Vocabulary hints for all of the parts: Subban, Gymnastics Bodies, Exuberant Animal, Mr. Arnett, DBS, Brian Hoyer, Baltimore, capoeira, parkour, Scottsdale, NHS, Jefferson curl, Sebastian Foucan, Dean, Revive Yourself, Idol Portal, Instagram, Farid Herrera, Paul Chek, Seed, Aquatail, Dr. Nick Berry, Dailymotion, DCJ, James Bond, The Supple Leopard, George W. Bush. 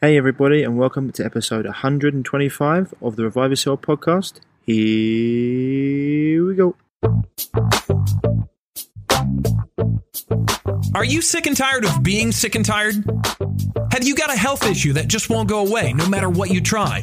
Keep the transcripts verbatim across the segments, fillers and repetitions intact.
Hey everybody, and welcome to episode one hundred twenty-five of the Revive Yourself podcast. Here we go. Are you sick and tired of being sick and tired? Have you got a health issue that just won't go away no matter what you try?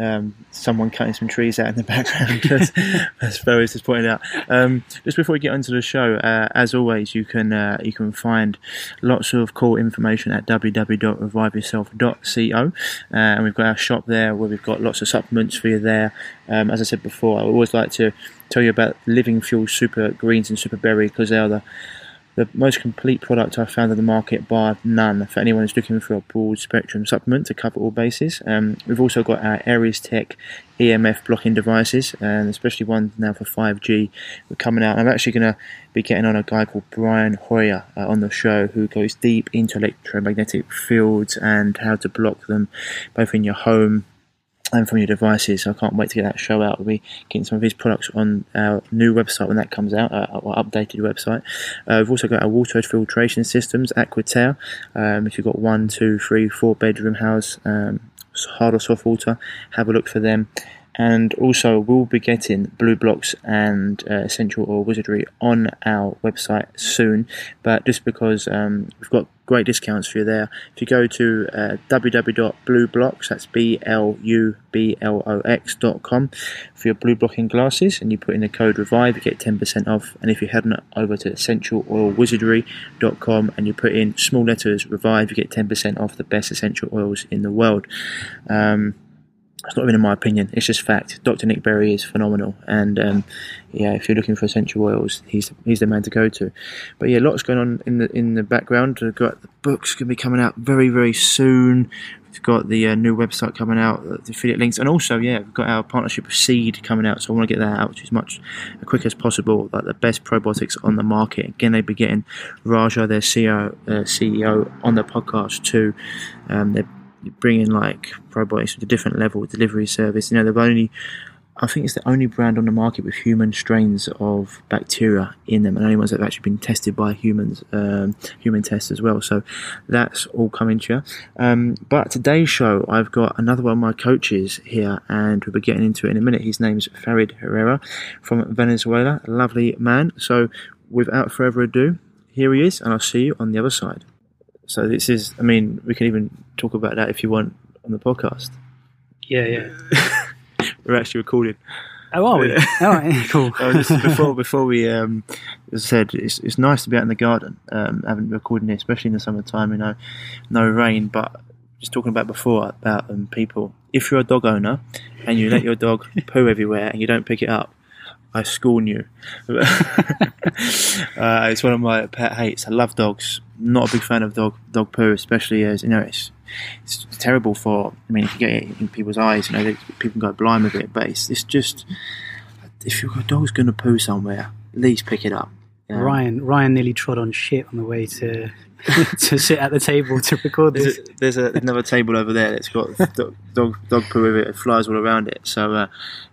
Um, someone cutting some trees out in the background, as Boris has pointed out. Um, just before we get onto the show, uh, as always, you can uh, you can find lots of cool information at w w w dot revive yourself dot co, uh, and we've got our shop there where we've got lots of supplements for you there. Um, as I said before, I always like to tell you about Living Fuel Super Greens and Super Berry, because they are the The most complete product I've found in the market, bar none, for anyone who's looking for a broad spectrum supplement to cover all bases. Um, we've also got our Aries Tech E M F blocking devices, and especially one now for five G we're coming out. I'm actually going to be getting on a guy called Brian Hoyer uh, on the show, who goes deep into electromagnetic fields and how to block them both in your home and from your devices. So I can't wait to get that show out. We'll be getting some of these products on our new website when that comes out, our, our updated website. Uh, we've also got our water filtration systems, Aquatail. Um, if you've got one, two, three, four bedroom house, um, hard or soft water, have a look for them. And also, we'll be getting Blublox and uh, Essential Oil Wizardry on our website soon, but just because um, we've got great discounts for you there. If you go to uh, w w w dot blublox, that's B L U B L O X dot com, for your blue blocking glasses, and you put in the code REVIVE, you get ten percent off. And if you head on over to essential oil wizardry dot com and you put in small letters REVIVE, you get ten percent off the best essential oils in the world. Um, It's not even in my opinion, it's just fact. Doctor Nick Berry is phenomenal, and um, yeah, if you're looking for essential oils, he's he's the man to go to. But yeah, lots going on in the in the background. We've got the books going to be coming out very very soon. We've got the uh, new website coming out, the affiliate links, and also yeah, we've got our partnership with Seed coming out. So I want to get that out as much as quick as possible. Like the best probiotics on the market. Again, they'll be getting Raja, their C E O, uh, C E O, on the podcast too. Um, they're bringing like probiotics to a different level with delivery service. You know, they've only, I think it's the only brand on the market with human strains of bacteria in them, and only ones that have actually been tested by humans, um, human tests as well. So that's all coming to you. Um, but today's show, I've got another one of my coaches here, and we'll be getting into it in a minute. His name's Farid Herrera from Venezuela, a lovely man. So without further ado, here he is, and I'll see you on the other side. So this is, I mean, we can even talk about that if you want on the podcast. Yeah, yeah. We're actually recording. Oh, are we? All right, cool. So just before, before we, um, as I said, it's it's nice to be out in the garden, um, having recording it, especially in the summertime, you know, no rain. But just talking about before, about um, people, if you're a dog owner and you let your dog poo everywhere and you don't pick it up, I scorn you. uh, it's one of my pet hates. I love dogs. Not a big fan of dog dog poo, especially as you know it's it's terrible for. I mean, if you get it in people's eyes, you know, they, people can go blind with it. But it's, it's just, if your dog's going to poo somewhere, at least pick it up. You know? Ryan Ryan nearly trod on shit on the way to to sit at the table to record this. There's, a, there's a, another table over there that's got dog, dog dog poo with it. It flies all around it. So uh,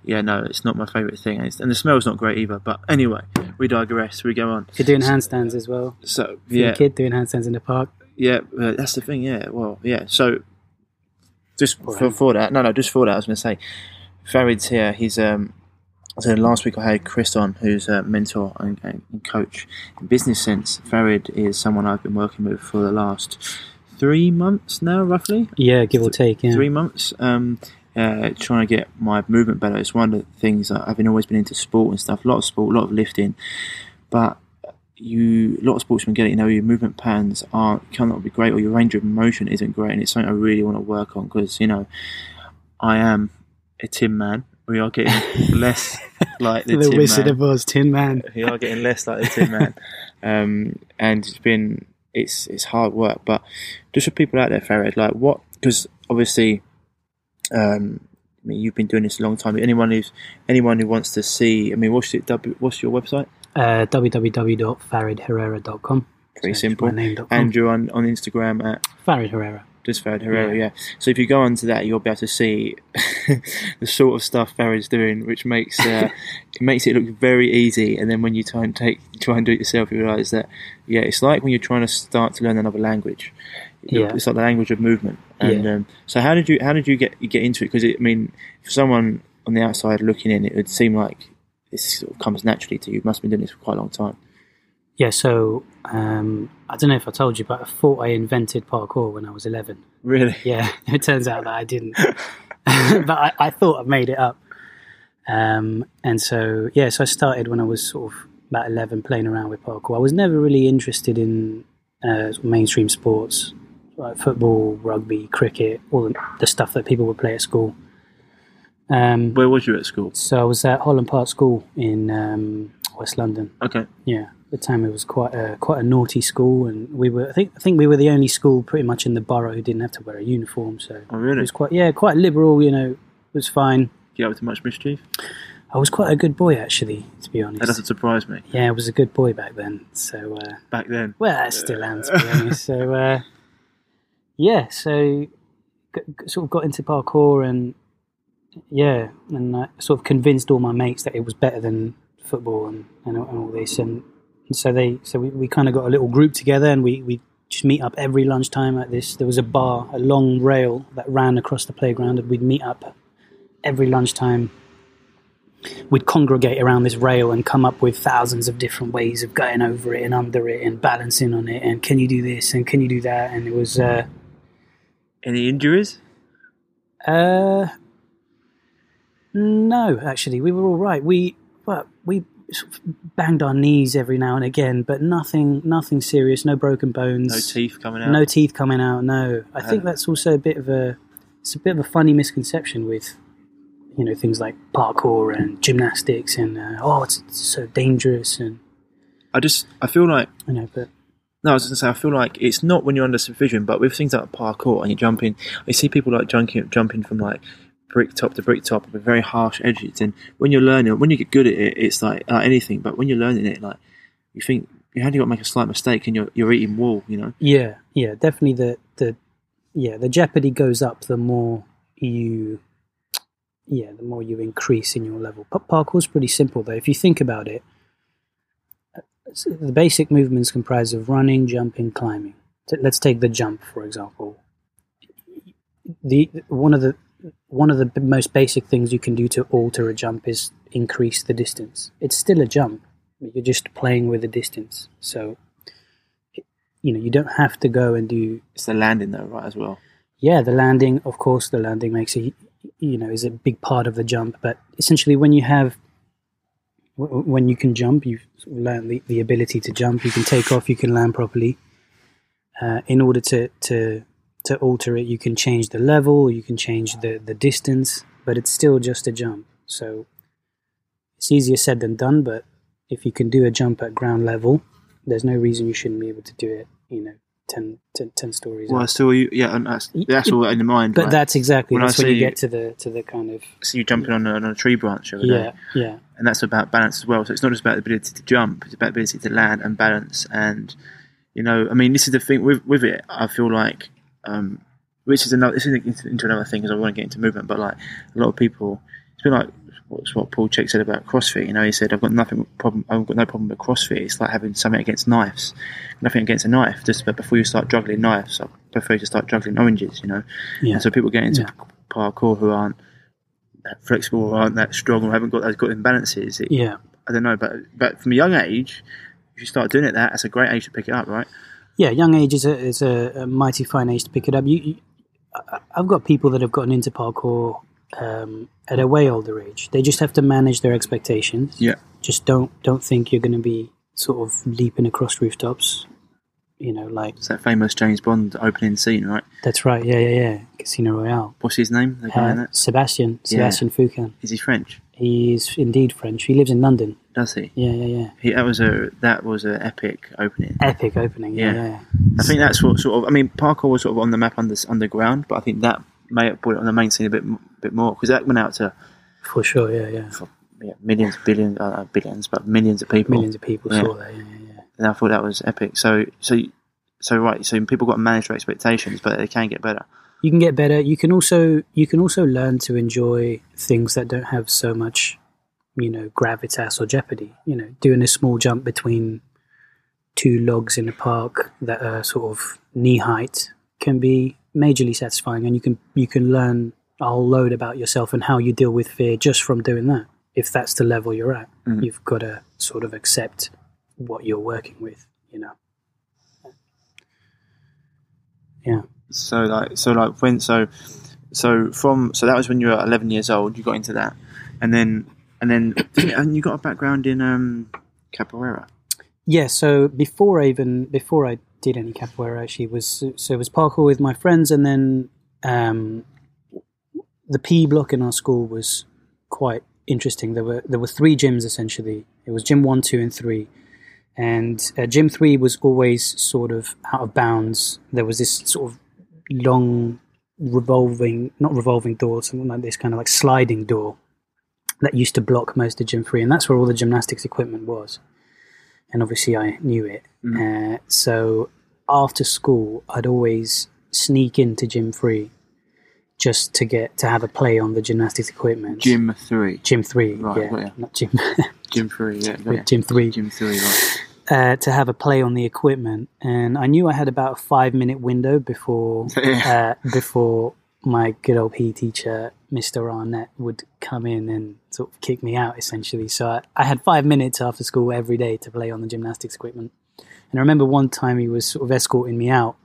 yeah, no, it's not my favourite thing, and, and the smell's not great either. But anyway, we digress. We go on. You're doing handstands as well. So yeah, your kid doing handstands in the park. Yeah, uh, that's the thing. Yeah, well, yeah. So just right. for, for that, no, no, just for that, I was going to say, Farid's here. He's um. So last week I had Chris on, who's a mentor and, and coach in business sense. Farid is someone I've been working with for the last three months now, roughly. Yeah, give or take. Yeah, three months. Um, uh, trying to get my movement better. It's one of the things that I've been always been into sport and stuff. A lot of sport, a lot of lifting, but you, a lot of sportsmen get it. You know, your movement patterns are cannot be great, or your range of motion isn't great, and it's something I really want to work on, because you know I am a tin man. We are getting less like the, the Tin Wizard Man. of Oz, Tin Man. We are getting less like the Tin Man, um, and it's been it's it's hard work. But just for people out there, Farid, like what because obviously, um, I mean, you've been doing this a long time. Anyone who's anyone who wants to see, I mean, what's it? What's your website? Uh, w w w dot farid herrera dot com. Pretty so simple. And you're on, on Instagram at Farid Herrera. Just Farid Herrera, yeah. yeah. So if you go onto that, you'll be able to see the sort of stuff Farid's doing, which makes uh, it makes it look very easy. And then when you try and take try and do it yourself, you realise that yeah, it's like when you're trying to start to learn another language. Yeah. It's like the language of movement. And yeah. um, so how did you how did you get get into it? Because I mean, for someone on the outside looking in, it would seem like it sort of comes naturally to you. You must have been doing this for quite a long time. Yeah, so um, I don't know if I told you, but I thought I invented parkour when I was eleven. Really? Yeah, it turns out that I didn't. But I, I thought I made it up. Um, and so, yeah, so I started when I was sort of about eleven playing around with parkour. I was never really interested in uh, mainstream sports, like football, rugby, cricket, all the, the stuff that people would play at school. Um, Where was you at school? So I was at Holland Park School in um, West London. Okay. Yeah. At the time it was quite a quite a naughty school, and we were I think I think we were the only school pretty much in the borough who didn't have to wear a uniform. So oh, really? It was quite yeah quite liberal, you know. It was fine. Get up to much mischief? I was quite a good boy actually, to be honest. That doesn't surprise me. Yeah, I was a good boy back then. So uh, back then. Well, I still am, to be honest. So uh, yeah, so g- sort of got into parkour and yeah, and I sort of convinced all my mates that it was better than football and and, and all this and. And so they, so we, we kind of got a little group together, and we, we just meet up every lunchtime at this. There was a bar, a long rail that ran across the playground, and we'd meet up every lunchtime. We'd congregate around this rail and come up with thousands of different ways of going over it and under it and balancing on it. And can you do this? And can you do that? And it was uh, any injuries? Uh, no, actually, we were all right. We well, we. Sort of banged our knees every now and again, but nothing nothing serious, no broken bones. No teeth coming out. No teeth coming out, no. I uh, think that's also a bit of a it's a bit of a funny misconception with, you know, things like parkour and gymnastics and uh, oh it's, it's so dangerous and I just I feel like I know but No, I was gonna say I feel like it's not when you're under supervision, but with things like parkour and you're jumping I see people like jumping jumping from like brick top to brick top with very harsh edges, and when you're learning, when you get good at it, it's like uh, anything. But when you're learning it, like you think you only got to make a slight mistake, and you're you're eating wool, you know. Yeah, yeah, definitely. The the yeah, the jeopardy goes up the more you yeah, the more you increase in your level. But parkour's pretty simple though. If you think about it, the basic movements comprise of running, jumping, climbing. Let's take the jump for example. The one of the One of the most basic things you can do to alter a jump is increase the distance. It's still a jump, but you're just playing with the distance. So, you know, you don't have to go and do... It's the landing though, right, as well? Yeah, the landing, of course, the landing makes a, you know, is a big part of the jump. But essentially when you have, when you can jump, you've learned the, the ability to jump, you can take off, you can land properly. Uh, in order to... to to alter it, you can change the level, you can change the, the distance, but it's still just a jump. So it's easier said than done, but if you can do a jump at ground level, there's no reason you shouldn't be able to do it, you know, ten, ten, ten stories well, up. Well, so you, yeah, and that's, that's all in the mind, But right? that's exactly, when that's I when you get to the to the kind of... So you're jumping on a, on a tree branch over yeah, there. Yeah, yeah. And that's about balance as well. So it's not just about the ability to jump, it's about the ability to land and balance. And, you know, I mean, this is the thing with, with it, I feel like, Um, which is another. This is into another thing because I want to get into movement. But like a lot of people, it's been like what's what Paul Chek said about CrossFit. You know, he said I've got nothing problem. I've got no problem with CrossFit. It's like having something against knives. Nothing against a knife. Just but before you start juggling knives, I prefer to start juggling oranges. You know, yeah. And so people get into yeah. parkour who aren't that flexible or aren't that strong or haven't got those good imbalances. It, yeah, I don't know, but but from a young age, if you start doing it, that that's a great age to pick it up, right? Yeah, young age is a is a, a mighty fine age to pick it up. You, you, I've got people that have gotten into parkour um, at a way older age. They just have to manage their expectations. Yeah, just don't don't think you're going to be sort of leaping across rooftops. You know, like it's that famous James Bond opening scene, right? That's right. Yeah, yeah, yeah. Casino Royale. What's his name? The guy uh, in that? Sebastian Sebastian yeah. Foucan. Is he French? He's indeed French. He lives in London. Does he? Yeah, yeah, yeah. He, that was a that was an epic opening. Epic opening. Yeah, yeah. yeah. I think that's what sort of. I mean, parkour was sort of on the map under underground, but I think that may have brought it on the main scene a bit bit more because that went out to. For sure. Yeah, yeah. For, yeah millions, billions, uh, billions, but millions of people. Millions of people yeah. saw that. Yeah, yeah, yeah. And I thought that was epic. So, so, so right. So people got to manage their expectations, but they can get better. You can get better. You can also you can also learn to enjoy things that don't have so much, you know, gravitas or jeopardy. You know, doing a small jump between two logs in a park that are sort of knee height can be majorly satisfying, and you can you can learn a whole load about yourself and how you deal with fear just from doing that. If that's the level you're at, mm-hmm. you've got to sort of accept what you're working with. You know, yeah. So like so like when so so from so that was when you were eleven years old you got into that and then and then and you got a background in um, capoeira. Yeah, so before I even before I did any capoeira actually was so it was parkour with my friends and then um, the P block in our school was quite interesting. There were there were three gyms essentially. It was gym one, two, and three. And uh, gym three was always sort of out of bounds. There was this sort of long revolving not revolving door something like this kind of like sliding door that used to block most of gym three, and that's where all the gymnastics equipment was, and obviously I knew it. mm. Uh, so after school I'd always sneak into gym three just to get to have a play on the gymnastics equipment. Gym three gym three right, yeah, yeah. Not gym gym three yeah, yeah. gym three gym three right. Uh, to have a play on the equipment, and I knew I had about a five minute window before yeah. uh, before my good old P E teacher, Mister Arnett, would come in and sort of kick me out essentially. So I, I had five minutes after school every day to play on the gymnastics equipment. And I remember one time he was sort of escorting me out,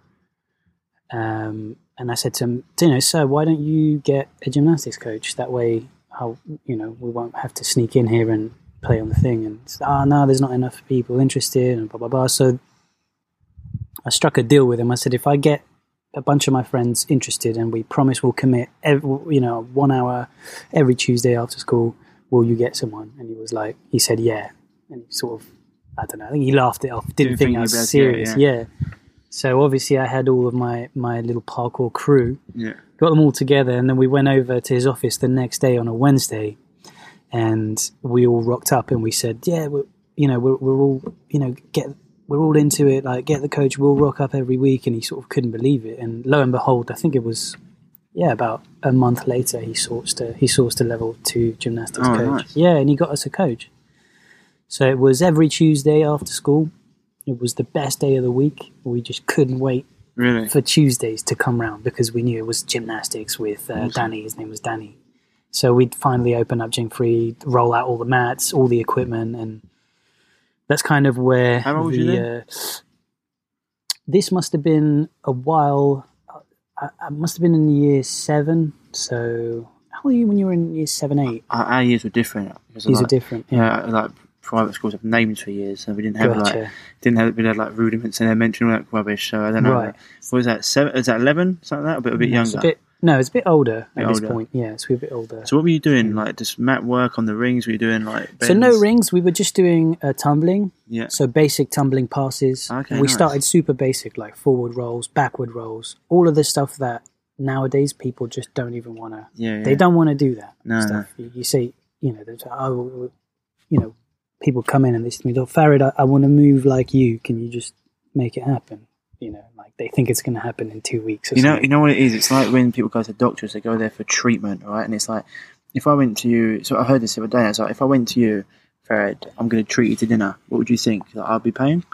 um, and I said to him, you know, sir, why don't you get a gymnastics coach? That way, I'll, you know, we won't have to sneak in here and play on the thing. And ah, oh, no, there's not enough people interested and blah blah blah. So I struck a deal with him. I said, if I get a bunch of my friends interested and we promise we'll commit every, you know, one hour every Tuesday after school, will you get someone? And he was like, he said yeah, and he sort of, I don't know, I think he laughed it off. Didn't, didn't think I was serious. Yeah, yeah. yeah so obviously I had all of my my little parkour crew, yeah, got them all together, and then we went over to his office the next day on a Wednesday. And we all rocked up and we said, yeah, we're, you know, we're, we're all, you know, get, we're all into it. Like, get the coach. We'll rock up every week. And he sort of couldn't believe it. And lo and behold, I think it was, yeah, about a month later, he sourced a, he sourced a level two gymnastics oh, coach. Nice. Yeah. And he got us a coach. So it was every Tuesday after school. It was the best day of the week. We just couldn't wait really? for Tuesdays to come round because we knew it was gymnastics with uh, awesome. Danny. His name was Danny. So we'd finally open up gym free, roll out all the mats, all the equipment, and that's kind of where. How old the, were you then? Uh, this must have been a while. I, I must have been in year seven. So how old were you when you were in year seven, eight? Our, our years were different. Years like, are different. Yeah, uh, like private schools have names for years, and we didn't have gotcha. like didn't have we had like rudiments and elementary and all that rubbish. So I don't know. Right. What was that? Seven? Was that eleven? Something like that? A bit, a bit younger. A bit, No, it's a bit older a bit at older. this point. Yeah, so we're a bit older. So what were you doing? Like just mat work on the rings? Were you doing like bends? So no rings. We were just doing uh, tumbling. Yeah. So basic tumbling passes. Okay, we nice. started super basic, like forward rolls, backward rolls, all of the stuff that nowadays people just don't even want to. Yeah, yeah. They don't want to do that no, stuff. No. You, you see, you know, like, oh, you know, people come in and they say to me, oh, Farid, I, I want to move like you. Can you just make it happen? You know, like they think it's going to happen in two weeks. Or you know, something. You know what it is. It's like when people go to doctors, they go there for treatment, right? And it's like, if I went to you, so I heard this the other day. I was like, if I went to you, Farid, I'm going to treat you to dinner. What would you think? Like, I'll be paying.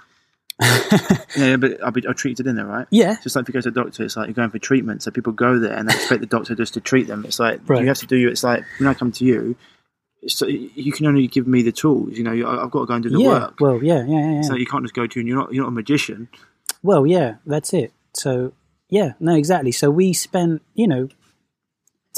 yeah, but I'll, be, I'll treat you to dinner, right? Yeah. Just like if you go to a doctor, it's like you're going for treatment. So people go there and they expect the doctor just to treat them. It's like right. you have to do. It's like when I come to you. So you can only give me the tools. You know, I've got to go and do the yeah. work. Well, yeah, yeah, yeah, yeah. So you can't just go to you and you're not you're not a magician. Well, yeah, that's it. So, yeah, no, exactly. So we spent, you know,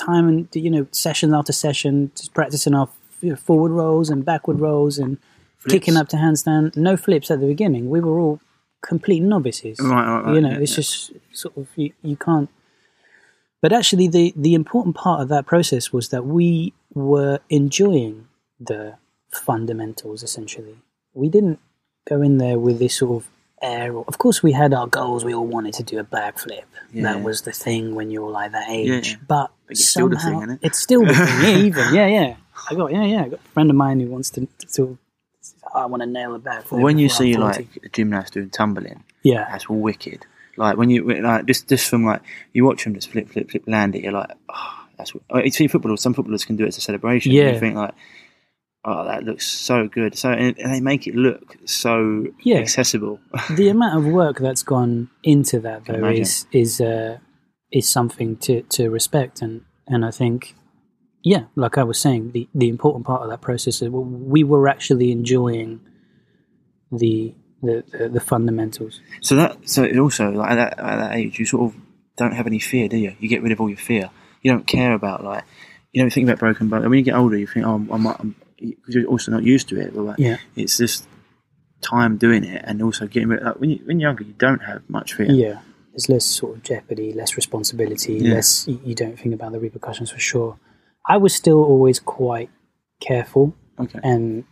time and, you know, session after session, just practicing our you know, forward rolls and backward rolls and flips. Kicking up to handstand. No flips at the beginning. We were all complete novices. Right, right, right. You know, yeah, it's yeah. just sort of, you, you can't, But actually, the, the important part of that process was that we were enjoying the fundamentals, essentially. We didn't go in there with this sort of air. Of course, we had our goals. We all wanted to do a backflip. Yeah. That was the thing when you were like that age. Yeah. But, but it's somehow, still the thing, isn't it? It's still the thing, yeah, even. Yeah, yeah. I got, yeah, yeah. I got a friend of mine who wants to, sort of, I want to nail a backflip. Well, when you see, like, a gymnast doing tumbling, yeah, that's wicked. Like, when you, like, just, just from, like, you watch them just flip, flip, flip, land it, you're like, oh, that's what, I mean, see footballers, some footballers can do it as a celebration. Yeah. And you think, like, oh, that looks so good. So, and they make it look so yeah. accessible. The amount of work that's gone into that, though, is, is, uh, is something to, to respect. And, and I think, yeah, like I was saying, the, the important part of that process is we were actually enjoying the, The, the the fundamentals. So that so it also like at that, at that age you sort of don't have any fear, do you? You get rid of all your fear. You don't care about, like, you don't think about broken bones. When you get older, you think, oh, I'm, I'm because you're also not used to it. But, like, yeah, it's just time doing it, and also getting rid. Like, when you, when you're younger, you don't have much fear. Yeah, there's less sort of jeopardy, less responsibility, yeah. less. You don't think about the repercussions, for sure. I was still always quite careful, okay, and,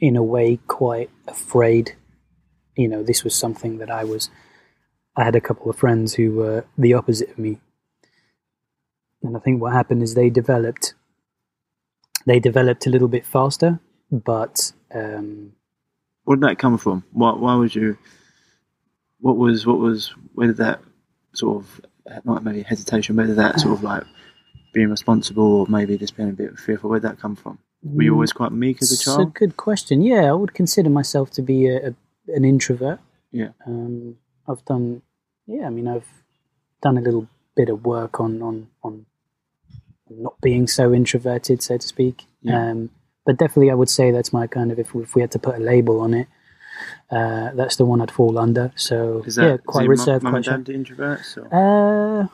in a way, quite afraid. You know, this was something that I was, I had a couple of friends who were the opposite of me. And I think what happened is they developed, they developed a little bit faster, but... Um, where did that come from? Why, why would you, what was, what was, where did that sort of, not maybe hesitation, whether that sort of like being responsible or maybe just being a bit fearful, where did that come from? Were you always quite meek as a child? That's a good question. Yeah, I would consider myself to be a, a, an introvert. Yeah. Um, I've done, yeah, I mean, I've done a little bit of work on, on, on not being so introverted, so to speak. Yeah. Um, but definitely I would say that's my kind of, if we, if we had to put a label on it, uh, that's the one I'd fall under. So, that, yeah, quite is reserved. Mum and dad introverts? Or? Uh,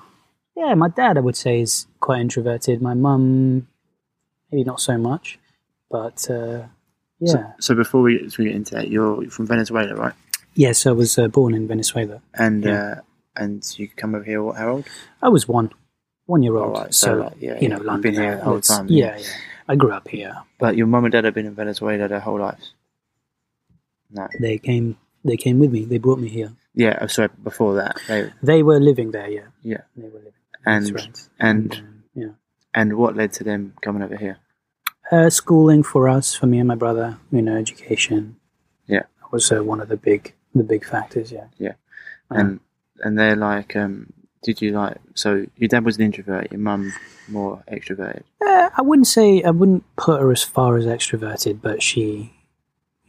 yeah, my dad, I would say, is quite introverted. My mum... Maybe not so much, but uh, yeah. So, so before we get into that, you're from Venezuela, right? Yes, I was uh, born in Venezuela. And yeah. uh, and you come over here, what, how old? I was one, one year old. Oh, right. So, so like, yeah, you know, yeah. London. You've been here the whole time. Yeah, yeah, yeah. I grew up here. But your mum and dad have been in Venezuela their whole lives? No. They came They came with me. They brought me here. Yeah, I'm sorry, before that. They, they were living there, yeah. Yeah. They were living there. And, right. and, and um, yeah. And what led to them coming over here? Uh, schooling for us, for me and my brother, you know, education. Yeah, that was uh, one of the big, the big factors. Yeah, yeah. Um, and and they're like, um, did you like? So your dad was an introvert, your mum more extroverted. Uh, I wouldn't say I wouldn't put her as far as extroverted, but she,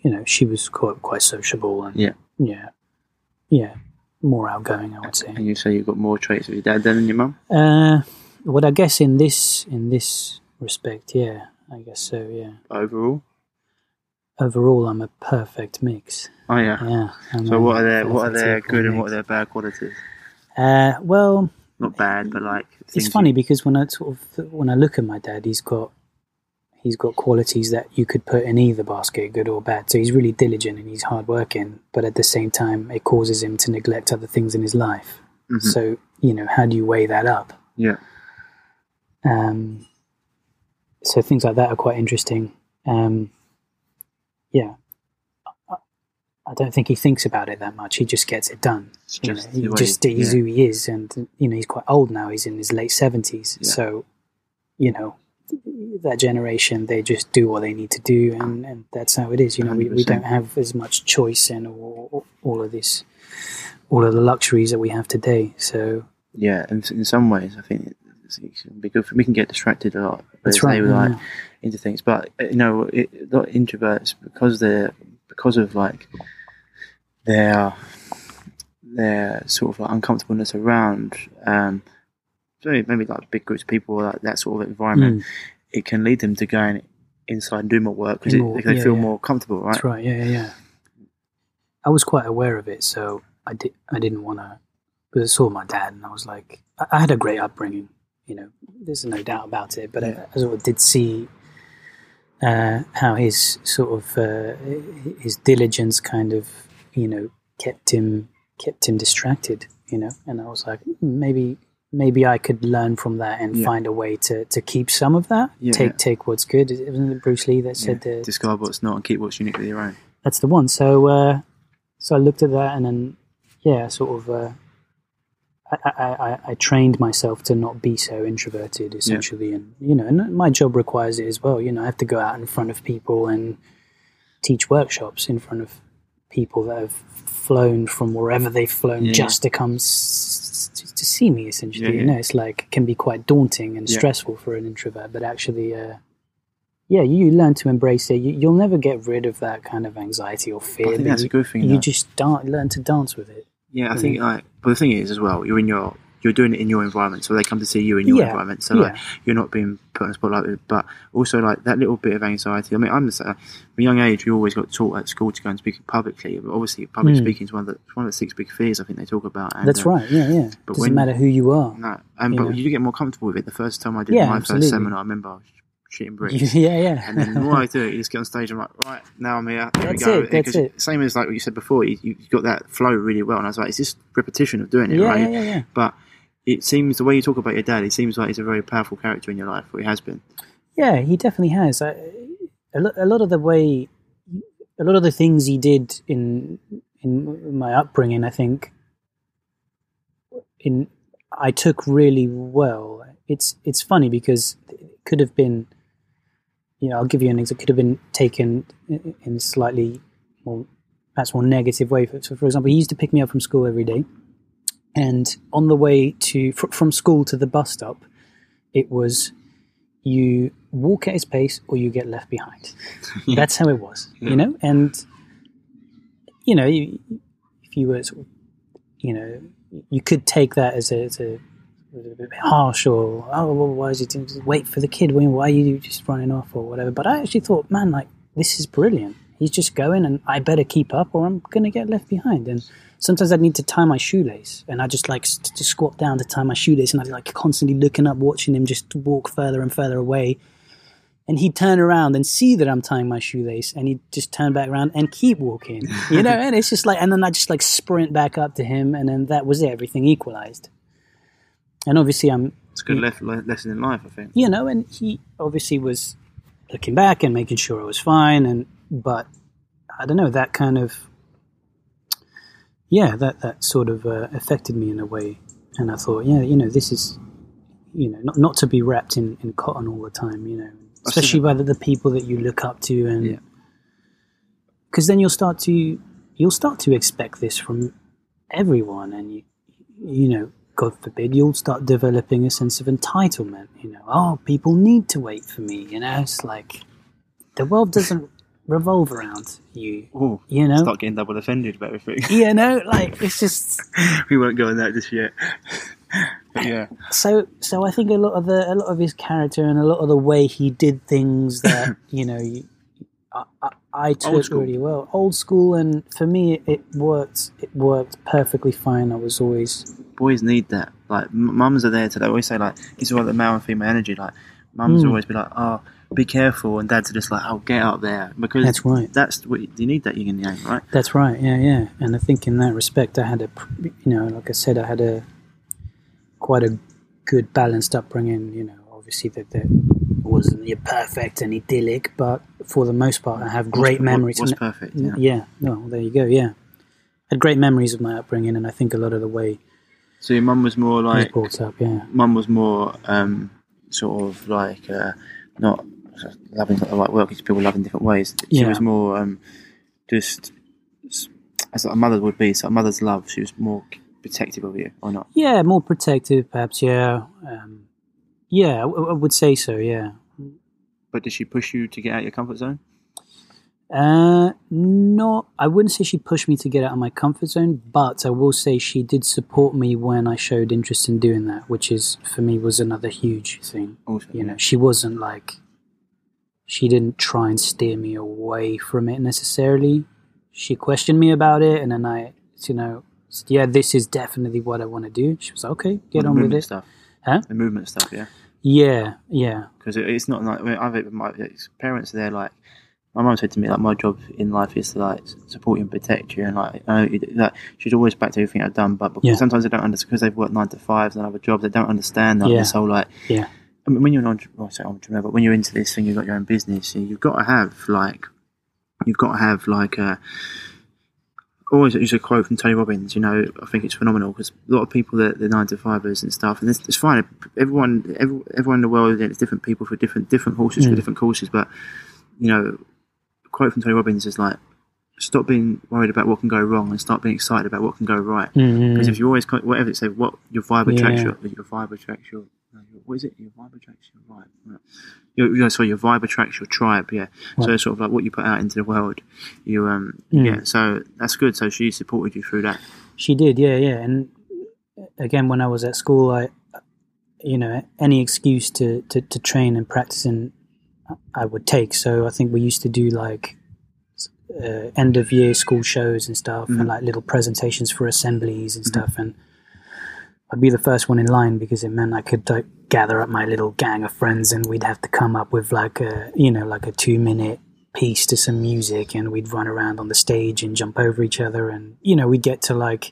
you know, she was quite quite sociable and yeah, yeah, yeah, more outgoing, I would say. And you say you've got more traits of your dad than your mum? Uh. Well, I guess in this in this respect, yeah, I guess so, yeah. Overall, overall, I'm a perfect mix. Oh yeah, yeah. I'm so what are their what are their good and what are their bad qualities? Uh, well, not bad, but like it's funny you... because when I sort of when I look at my dad, he's got he's got qualities that you could put in either basket, good or bad. So he's really diligent and he's hardworking, but at the same time, it causes him to neglect other things in his life. Mm-hmm. So you know, how do you weigh that up? Yeah. Um, so things like that are quite interesting. Um, yeah. I, I don't think he thinks about it that much. He just gets it done. It's just you know, he just he, is yeah. who he is. And, you know, he's quite old now. He's in his late seventies. Yeah. So, you know, that generation, they just do what they need to do. And, and that's how it is. You know, we, we don't have as much choice in all, all, all of this, all of the luxuries that we have today. So, yeah. And in some ways, I think it, because we can get distracted a lot. That's right. They were like yeah. into things, but you know, it, a lot of introverts because they're because of like their their sort of like uncomfortableness around, um, so maybe like big groups of people, like that sort of environment. Mm. It can lead them to going inside and do more work because they yeah, feel yeah. more comfortable, right? That's right. Yeah, yeah, yeah. I was quite aware of it, so I did. I didn't want to because I saw my dad, and I was like, I, I had a great upbringing. You know, there's no doubt about it, but yeah. I, I sort of did see uh, how his sort of uh, his diligence kind of, you know, kept him kept him distracted. You know, and I was like, maybe maybe I could learn from that and yeah. find a way to, to keep some of that. Yeah, take yeah. take what's good. Isn't it Bruce Lee that said yeah. that? Discard what's not and keep what's uniquely your own. That's the one. So uh, so I looked at that and then, yeah, sort of uh, I, I, I, I trained myself to not be so introverted, essentially. Yeah. And, you know, and my job requires it as well. You know, I have to go out in front of people and teach workshops in front of people that have flown from wherever they've flown yeah. just to come s- to see me, essentially. Yeah, yeah. You know, it's like, can be quite daunting and yeah. stressful for an introvert, but actually, uh, yeah, you learn to embrace it. You, you'll never get rid of that kind of anxiety or fear. I think that's you, a good thing. You though. just dan- learn to dance with it. Yeah, I think, like, but the thing is as well, you're in your, you're doing it in your environment, so they come to see you in your yeah. environment, so like, yeah. you're not being put on the spotlight, but also like that little bit of anxiety. I mean, I'm the same. From a young age, we always got taught at school to go and speak publicly. Obviously, public mm. speaking is one of the one of the six big fears I think they talk about. And, That's uh, right, yeah, yeah. But doesn't when, matter who you are. No, and you but know. you get more comfortable with it. The first time I did yeah, my absolutely. first seminar, I remember I was shitting bricks. yeah, yeah. And then the more I do it, you just get on stage and I'm like, right, now I'm here. There that's we go. It, that's it. Same as like what you said before, you, you got that flow really well. And I was like, it's just repetition of doing it, yeah, right? Yeah, yeah, yeah. But it seems, the way you talk about your dad, it seems like he's a very powerful character in your life, or he has been. Yeah, he definitely has. I, a, lo- a lot of the way, a lot of the things he did in in my upbringing, I think, in I took really well. It's, it's funny because it could have been, you know, I'll give you an example. It could have been taken in a slightly more, perhaps more negative way. So, for example, he used to pick me up from school every day, and on the way to fr- from school to the bus stop, it was you walk at his pace or you get left behind. yeah. That's how it was, yeah. you know. And you know, you, if you were, sort of, you know, you could take that as a, as a, as a bit harsh, or oh, well, why is he doing? Just wait for the kid? Why are you just running off or whatever? But I actually thought, man, like this is brilliant. He's just going, and I better keep up, or I'm gonna get left behind. And sometimes I need to tie my shoelace, and I just like st- just squat down to tie my shoelace, and I'd like constantly looking up, watching him just walk further and further away. And he'd turn around and see that I'm tying my shoelace, and he'd just turn back around and keep walking, you know. And it's just like, and then I just like sprint back up to him, and then that was it. Everything equalized. And obviously, I'm. It's a good lef- lesson in life, I think. You know, and he obviously was looking back and making sure I was fine, and. But I don't know, that kind of, yeah, that, that sort of uh, affected me in a way. And I thought, yeah, you know, this is, you know, not not to be wrapped in, in cotton all the time, you know, especially by the, the people that you look up to. And because yeah. then you'll start to, you'll start to expect this from everyone. And, you, you know, God forbid, you'll start developing a sense of entitlement, you know, oh, people need to wait for me, you know, it's like the world doesn't revolve around you. Ooh, you know, start getting double offended about everything. You know, like it's just we won't go on that just yet. But yeah. So, so I think a lot of the a lot of his character and a lot of the way he did things that you know, I, I, I took really well, old school, and for me it worked. It worked perfectly fine. I was always boys need that. Like mums are there today. I always say like it's all the male and female energy. Like mums mm. always be like, oh, be careful, and dads are just like, oh, get up there, because that's right. That's what you, you need, that yin and yang, right? That's right. Yeah, yeah. And I think in that respect, I had a, you know, like I said, I had a quite a good balanced upbringing. You know, obviously that that wasn't perfect and idyllic, but for the most part, I have great was, memories. Was perfect. Yeah. yeah. Well, there you go. Yeah, I had great memories of my upbringing, and I think a lot of the way. So your mum was more like brought up. Yeah, mum was more um, sort of like uh, not. Loving is not the right word because people love in different ways. She yeah. was more um, just as a mother would be. So a mother's love, she was more protective of you, or not? Yeah, more protective, perhaps. Yeah, um, yeah, I, w- I would say so. Yeah. But did she push you to get out of your comfort zone? Uh, no, I wouldn't say she pushed me to get out of my comfort zone, but I will say she did support me when I showed interest in doing that, which is for me was another huge thing. Awesome. You know, she wasn't like. She didn't try and steer me away from it necessarily. She questioned me about it, and then I, you know, said, yeah, this is definitely what I want to do. She was like, okay, get well, on with it. Stuff. Huh? The movement stuff, yeah. Yeah, yeah. Because it, it's not like, I mean, I've, my parents, they're like, my mum said to me, like, my job in life is to, like, support you and protect you, and, like, uh, like she's always backed everything I've done, but because yeah. sometimes they don't understand, because they've worked nine to fives and other jobs, they don't understand, like, yeah. this whole, like, yeah. I mean, when you're an entrepreneur, well, I say entrepreneur, but when you're into this thing, you've got your own business, you know, you've got to have, like, you've got to have, like, a... always use a quote from Tony Robbins, you know, I think it's phenomenal, because a lot of people, that they're nine to fivers and stuff, and it's, it's fine, everyone every, everyone in the world, it's different people for different different horses, mm. for different courses, but, you know, a quote from Tony Robbins is like, stop being worried about what can go wrong and start being excited about what can go right, because mm-hmm. if you always, whatever it says, what your vibe attracts yeah. your, your vibe attracts your, what is it, your vibe attracts your vibe, right. Your, your, sorry, your vibe attracts your tribe, yeah. Right. So it's sort of like what you put out into the world. You, um, mm. yeah. So that's good. So she supported you through that. She did, yeah, yeah. And again, when I was at school, I, you know, any excuse to to, to train and practice, and I would take. So I think we used to do like uh, end of year school shows and stuff, mm. and like little presentations for assemblies and mm-hmm. stuff, and I'd be the first one in line, because it meant I could like, gather up my little gang of friends, and we'd have to come up with like a, you know, like a two minute piece to some music, and we'd run around on the stage and jump over each other, and, you know, we'd get to like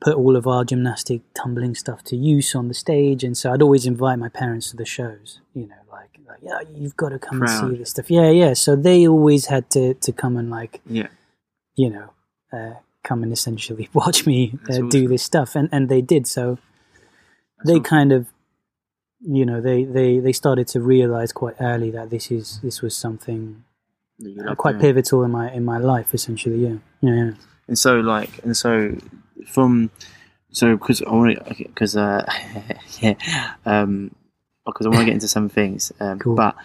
put all of our gymnastic tumbling stuff to use on the stage. And so I'd always invite my parents to the shows, you know, like, like yeah, you've got to come Proud. and see this stuff. Yeah, yeah. So they always had to, to come and like, yeah, you know, uh, come and essentially watch me uh, awesome. do this stuff, and and they did. So That's they awesome. kind of, you know, they they they started to realize quite early that this is this was something uh, quite doing. pivotal in my in my life, essentially. Yeah, yeah. yeah. And so, like, and so from so because I want because uh, yeah um because I want to get into some things. Um, cool. But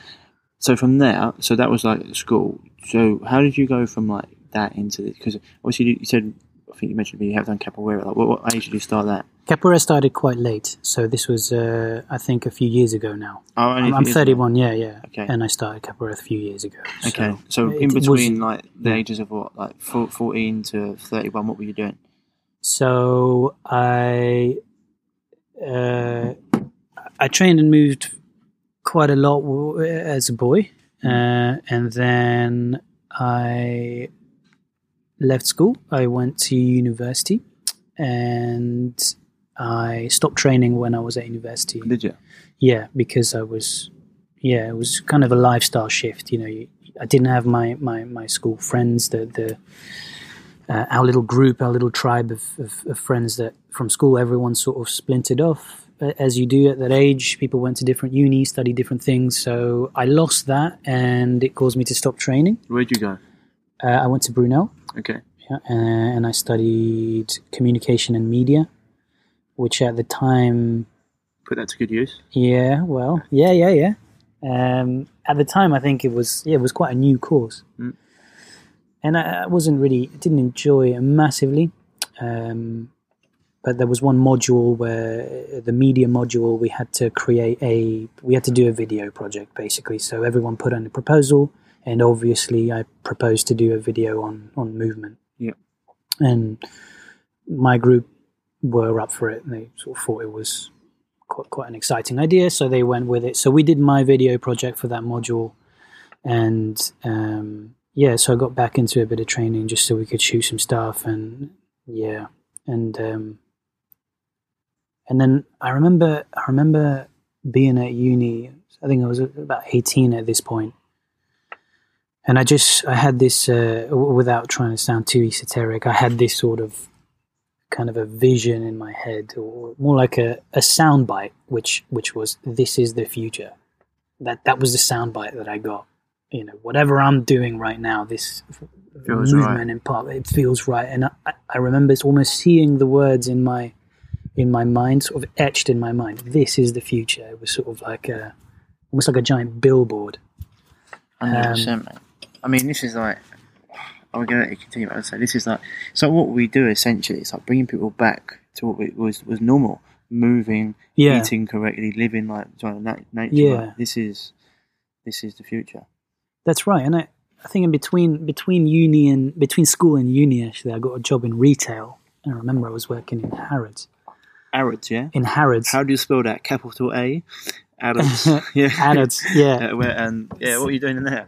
so from there, so that was like school. So how did you go from like that into this? Because obviously you said, I think you mentioned you have done capoeira. Like, what, what age did you start that? Capoeira started quite late, so this was uh, I think a few years ago now. Oh, I'm, I'm thirty-one, ago. yeah, yeah. Okay. And I started capoeira a few years ago. So okay, so in between was, like the ages of what, like fourteen to thirty-one, what were you doing? So I uh, I trained and moved quite a lot as a boy, uh, and then I. left school, I went to university, and I stopped training when I was at university. Did you? Yeah, because I was, yeah, it was kind of a lifestyle shift. You know, I didn't have my, my, my school friends, the the uh, our little group, our little tribe of, of, of friends that from school, everyone sort of splintered off. As you do at that age, people went to different unis, studied different things. So I lost that, and it caused me to stop training. Where'd you go? Uh, I went to Brunel. Okay. Yeah, and, and I studied communication and media, which at the time... Put that to good use. Yeah, well, yeah, yeah, yeah. Um, at the time, I think it was yeah, it was quite a new course. Mm. And I, I wasn't really, didn't enjoy it massively. Um, but there was one module where, the media module, we had to create a, we had to do a video project, basically. So everyone put on a proposal. And obviously, I proposed to do a video on, on movement. Yeah. And my group were up for it. And they sort of thought it was quite, quite an exciting idea, so they went with it. So we did my video project for that module. And, um, yeah, so I got back into a bit of training just so we could shoot some stuff. And, yeah. And um, and then I remember I remember being at uni. I think I was about eighteen at this point. And I just, I had this, uh, without trying to sound too esoteric, I had this sort of kind of a vision in my head, or more like a, a soundbite, which which was, this is the future. That that was the soundbite that I got. You know, whatever I'm doing right now, this feels movement right. in part, it feels right. And I, I remember almost seeing the words in my in my mind, sort of etched in my mind. This is the future. It was sort of like a, almost like a giant billboard. one hundred percent, um, man. I mean, this is like, I'm going to let you continue, but I'd say this is like, so what we do essentially, it's like bringing people back to what we, was was normal, moving, yeah. eating correctly, living like nature. Yeah. Like, this is this is the future. That's right, and I, I think in between between uni and between school and uni, actually, I got a job in retail. And I remember I was working in Harrods. Harrods, yeah. In Harrods. How do you spell that? Capital A. Adults, yeah, adults, yeah. Uh, where, um, yeah, what are you doing in there?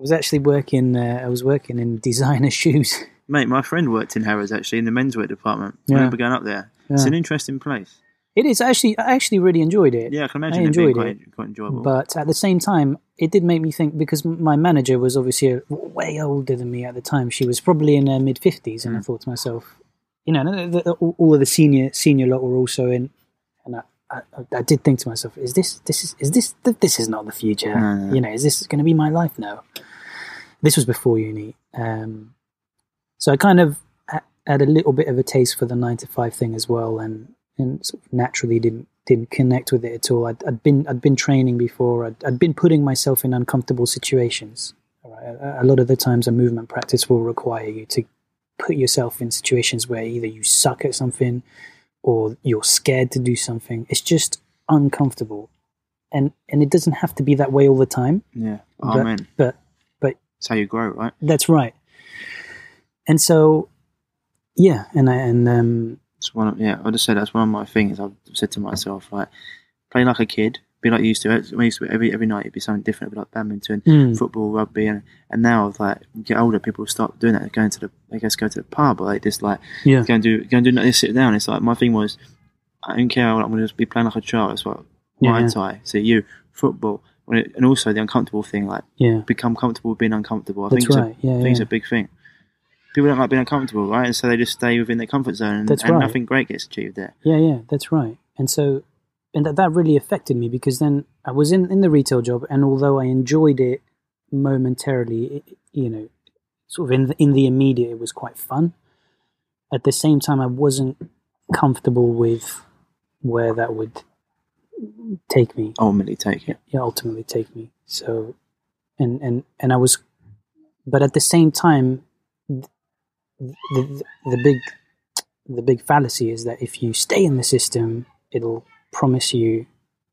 I was actually working. Uh, I was working in designer shoes. Mate, my friend worked in Harrods actually in the menswear department. Yeah. I remember going up there. Yeah. It's an interesting place. It is actually. I actually really enjoyed it. Yeah, I can imagine I it being quite, it. quite enjoyable. But at the same time, it did make me think, because my manager was obviously way older than me at the time. She was probably in her mid fifties, and mm. I thought to myself, you know, all of the senior senior lot were also in, and I, I, I did think to myself, is this this is is this this is not the future? No, no. You know, is this going to be my life now? This was before uni. Um, so I kind of had a little bit of a taste for the nine to five thing as well, and, and sort of naturally didn't didn't connect with it at all. I'd, I'd been I'd been training before. I'd, I'd been putting myself in uncomfortable situations. Right? A, a lot of the times, a movement practice will require you to put yourself in situations where either you suck at something or you're scared to do something. It's just uncomfortable, and and it doesn't have to be that way all the time. Yeah, amen. But but that's how you grow, right? That's right. And so, yeah, and I and um, it's one. Of, yeah, I just said that's one of my things. I've said to myself, like, play like a kid, be like you used to. When I used to every every night, it'd be something different, like badminton, mm. football, rugby, and and now like you get older, people stop doing that. They're going to the, I guess, go to the pub, or like just like yeah, go and do go and do nothing, sit down. It's like my thing was, I don't care. I'm going to be playing like a child. It's like my yeah. tie. See you football. And also the uncomfortable thing, like yeah. become comfortable with being uncomfortable. I That's think right. it's a, yeah, I think yeah. it's a big thing. People don't like being uncomfortable, right? And so they just stay within their comfort zone, and, that's and right. nothing great gets achieved there. Yeah, yeah, that's right. And so, and that, that really affected me, because then I was in, in the retail job, and although I enjoyed it momentarily, it, you know, sort of in the, in the immediate, it was quite fun. At the same time, I wasn't comfortable with where that would take me. Ultimately, take it. Yeah, ultimately, take me. So, and and and I was, but at the same time. The, the, the big the big fallacy is that if you stay in the system, it'll promise you,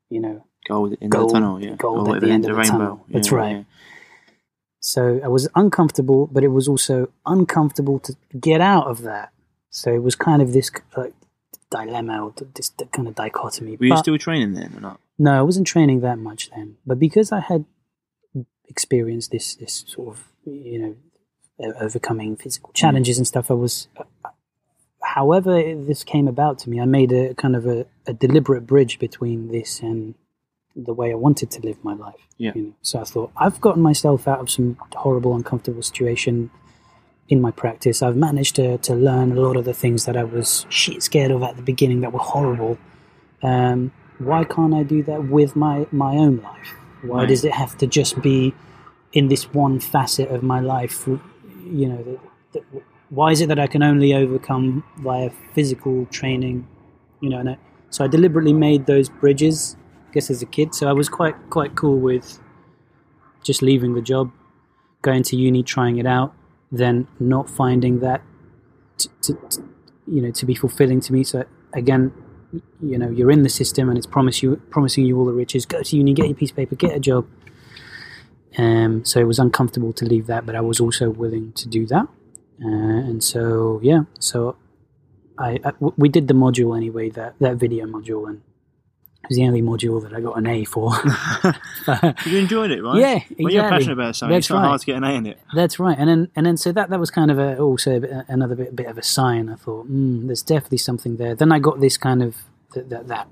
you know, gold in gold, the tunnel, yeah, gold, gold at the end of the, the tunnel. Yeah, that's right. Yeah. So I was uncomfortable, but it was also uncomfortable to get out of that. So it was kind of this like dilemma, or this kind of dichotomy. Were you but, still training then, or not? No, I wasn't training that much then, but because I had experienced this this sort of, you know, overcoming physical challenges mm. and stuff, I was, uh, however this came about to me, I made a kind of a, a deliberate bridge between this and the way I wanted to live my life. Yeah. You know? So I thought, I've gotten myself out of some horrible, uncomfortable situation in my practice. I've managed to, to learn a lot of the things that I was shit scared of at the beginning that were horrible. Um, why can't I do that with my, my own life? Why right. does it have to just be in this one facet of my life? You know, the, the, why is it that I can only overcome via physical training? You know, and I, so I deliberately made those bridges, I guess, as a kid. So I was quite quite cool with just leaving the job, going to uni, trying it out, then not finding that, t- t- t- you know, to be fulfilling to me. So again, you know, you're in the system and it's promise you, promising you all the riches. Go to uni, get your piece of paper, get a job. Um, so it was uncomfortable to leave that, but I was also willing to do that. Uh, and so, yeah, so I, I, we did the module anyway, that, that video module, and it was the only module that I got an A for. You enjoyed it, right? Yeah, exactly. When you're passionate about something, That's it's not right. hard to get an A in it. That's right. And then, and then so that, that was kind of a, also a bit, another bit, bit of a sign. I thought, mm, there's definitely something there. Then I got this kind of, th- that, that,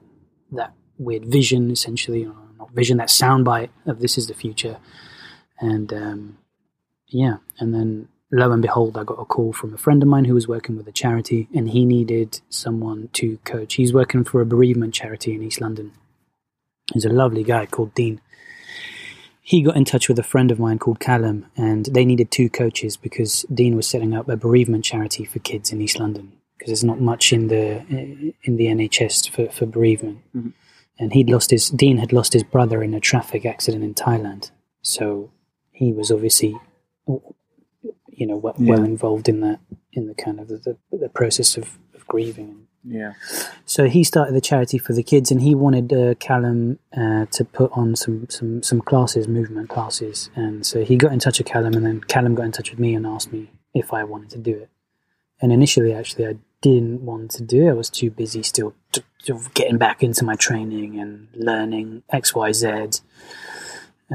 that weird vision, essentially, you know, not vision, that soundbite of this is the future. And um, yeah, and then lo and behold, I got a call from a friend of mine who was working with a charity, and he needed someone to coach. He's working for a bereavement charity in East London. He's a lovely guy called Dean. He got in touch with a friend of mine called Callum, and they needed two coaches because Dean was setting up a bereavement charity for kids in East London, because there's not much in the in the N H S for, for bereavement. Mm-hmm. And he'd lost his, Dean had lost his brother in a traffic accident in Thailand. So he was obviously, you know, well, yeah. well involved in that, in the kind of the, the, the process of, of grieving. Yeah. So he started the charity for the kids, and he wanted uh, Callum uh, to put on some, some, some classes, movement classes. And so he got in touch with Callum, and then Callum got in touch with me and asked me if I wanted to do it. And initially, actually, I didn't want to do it. I was too busy still t- t- getting back into my training and learning X, Y, Z.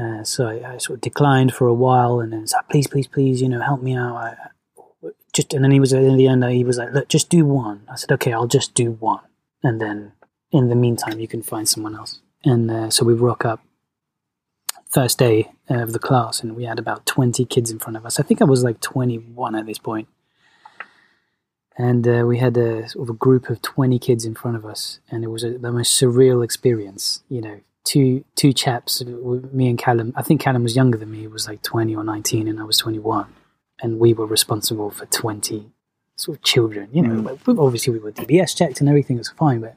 Uh, so I, I sort of declined for a while, and then it's like, please, please, please, you know, help me out. I, I, just and then he was in the end, he was like, look, just do one. I said, okay, I'll just do one, and then in the meantime, you can find someone else. And uh, so we rock up first day of the class, and we had about twenty kids in front of us. I think I was like twenty-one at this point, and uh, we had a sort of a group of twenty kids in front of us, and it was a, the most surreal experience, you know. Two two chaps, me and Callum. I think Callum was younger than me. He was like twenty or nineteen, and I was twenty-one. And we were responsible for twenty sort of children. You know, mm. obviously we were D B S checked and everything was fine. But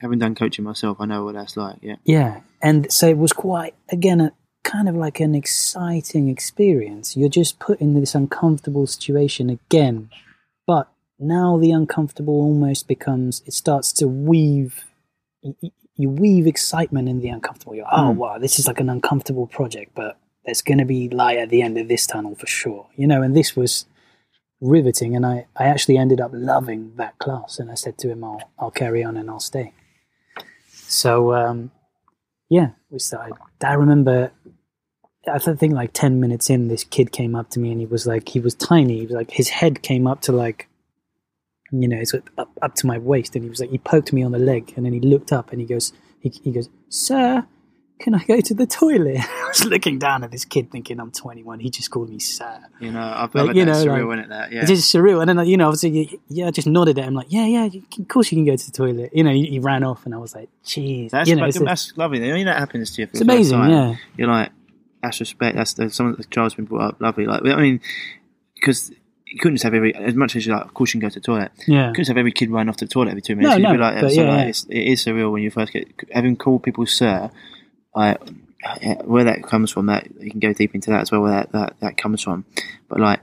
having done coaching myself, I know what that's like. Yeah, yeah. And so it was quite, again, a kind of like an exciting experience. You're just put in this uncomfortable situation again, but now the uncomfortable almost becomes. It starts to weave. You weave excitement in the uncomfortable. You're, oh, wow, this is like an uncomfortable project, but there's going to be light at the end of this tunnel for sure. You know, and this was riveting, and I, I actually ended up loving that class, and I said to him, I'll, I'll carry on and I'll stay. So, um, yeah, we started. I remember, I think like ten minutes in, this kid came up to me, and he was like, he was tiny. He was like, his head came up to like, you know, it's up, up to my waist, and he was like, he poked me on the leg, and then he looked up, and he goes, he, he goes, sir, can I go to the toilet? I was looking down at this kid thinking, I'm twenty-one, he just called me sir. You know, I feel like, like that's surreal, like, isn't it, that? Yeah. It's just surreal, and then, like, you know, obviously, yeah, I just nodded at him, like, yeah, yeah, you can, of course you can go to the toilet. You know, he, he ran off, and I was like, jeez. That's, you know, fucking, that's a, lovely, I mean, that happens to you. It's amazing, like, yeah. You're like, that's respect, that's, that's something the child's been brought up, lovely. Like, I mean, because... You couldn't just have every, as much as you're like, of course you can go to the toilet. Yeah. You couldn't just have every kid run off to the toilet every two minutes. No, no, be like, but so yeah, like, yeah. It's, it is surreal when you first get, having called people sir, I, where that comes from, that you can go deep into that as well, where that, that, that comes from. But like,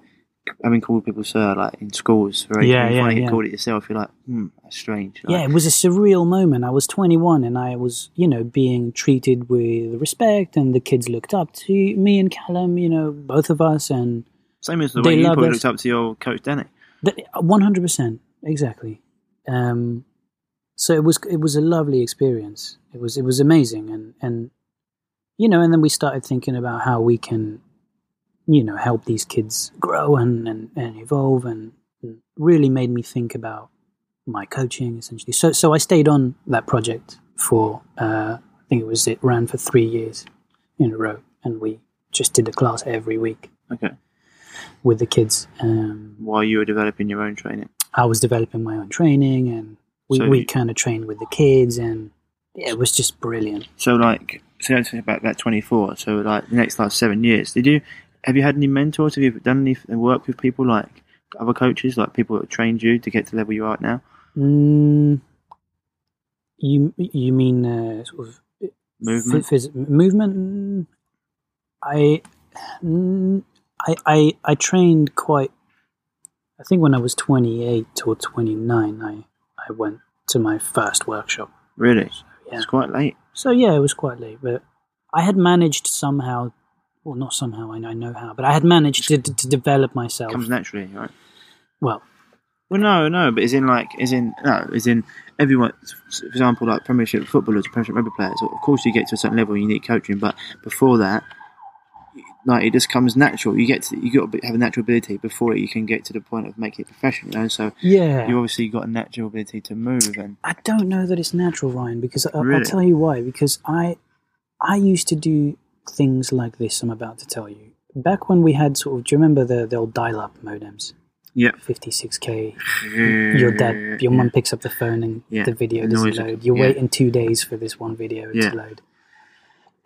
having called people sir, like in schools, very, yeah, yeah, you yeah. called it yourself, you're like, hmm, that's strange. Like, yeah, it was a surreal moment. I was twenty-one, and I was, you know, being treated with respect, and the kids looked up to me and Callum, you know, both of us, and... Same as the way you probably looked up to your coach, Danny. One hundred percent, exactly. Um, so it was it was a lovely experience. It was it was amazing, and, and you know, and then we started thinking about how we can, you know, help these kids grow and, and, and evolve, and, and really made me think about my coaching essentially. So so I stayed on that project for uh, I think it was it ran for three years in a row, and we just did a class every week. Okay. With the kids, um, while you were developing your own training, I was developing my own training, and we, so we you, kind of trained with the kids, and yeah, it was just brilliant. So, like, so that's about that twenty-four. So, like, the next like seven years, did you have you had any mentors? Have you done any work with people like other coaches, like people that trained you to get to the level you are at now? Mm, you you mean uh, sort of movement? Phys- movement? I. Mm, I, I, I trained quite, I think when I was twenty-eight or twenty-nine, I, I went to my first workshop. Really? So, yeah. It's quite late. So yeah, it was quite late, but I had managed somehow, well not somehow, I know, I know how, but I had managed to, to, to develop myself. Comes naturally, right? Well. Well, no, no, but as in like, as in, no, as in everyone, for example, like Premiership footballers, Premiership rugby players, of course you get to a certain level, you need coaching, but before that, like it just comes natural. You get to, you got to have a natural ability before you can get to the point of making it professional. You know? So yeah, you obviously got a natural ability to move. And I don't know that it's natural, Ryan, because I, really? I'll tell you why. Because I, I used to do things like this. I'm about to tell you. Back when we had sort of, do you remember the, the old dial-up modems? Yeah, fifty-six K. Your dad, your yeah. mum picks up the phone and yeah. the video doesn't Noise. load. You're yeah. waiting two days for this one video yeah. to load.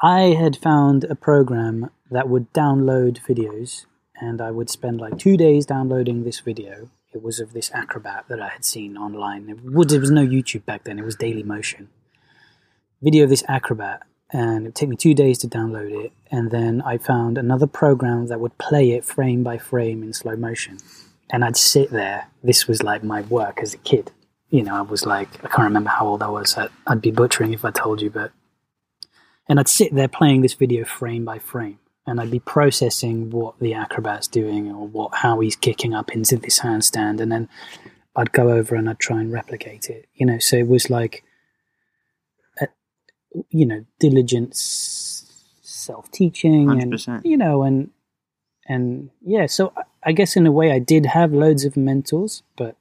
I had found a program that would download videos, and I would spend like two days downloading this video. It was of this acrobat that I had seen online. It would, there was no YouTube back then. It was Dailymotion. Video of this acrobat, and it would take me two days to download it. And then I found another program that would play it frame by frame in slow motion. And I'd sit there. This was like my work as a kid. You know, I was like, I can't remember how old I was. I'd be butchering if I told you, but... And I'd sit there playing this video frame by frame, and I'd be processing what the acrobat's doing or what how he's kicking up into this handstand, and then I'd go over and I'd try and replicate it. You know, so it was like, a, you know, diligent self-teaching one hundred percent. And, you know, and, and yeah, so I, I guess in a way I did have loads of mentors, but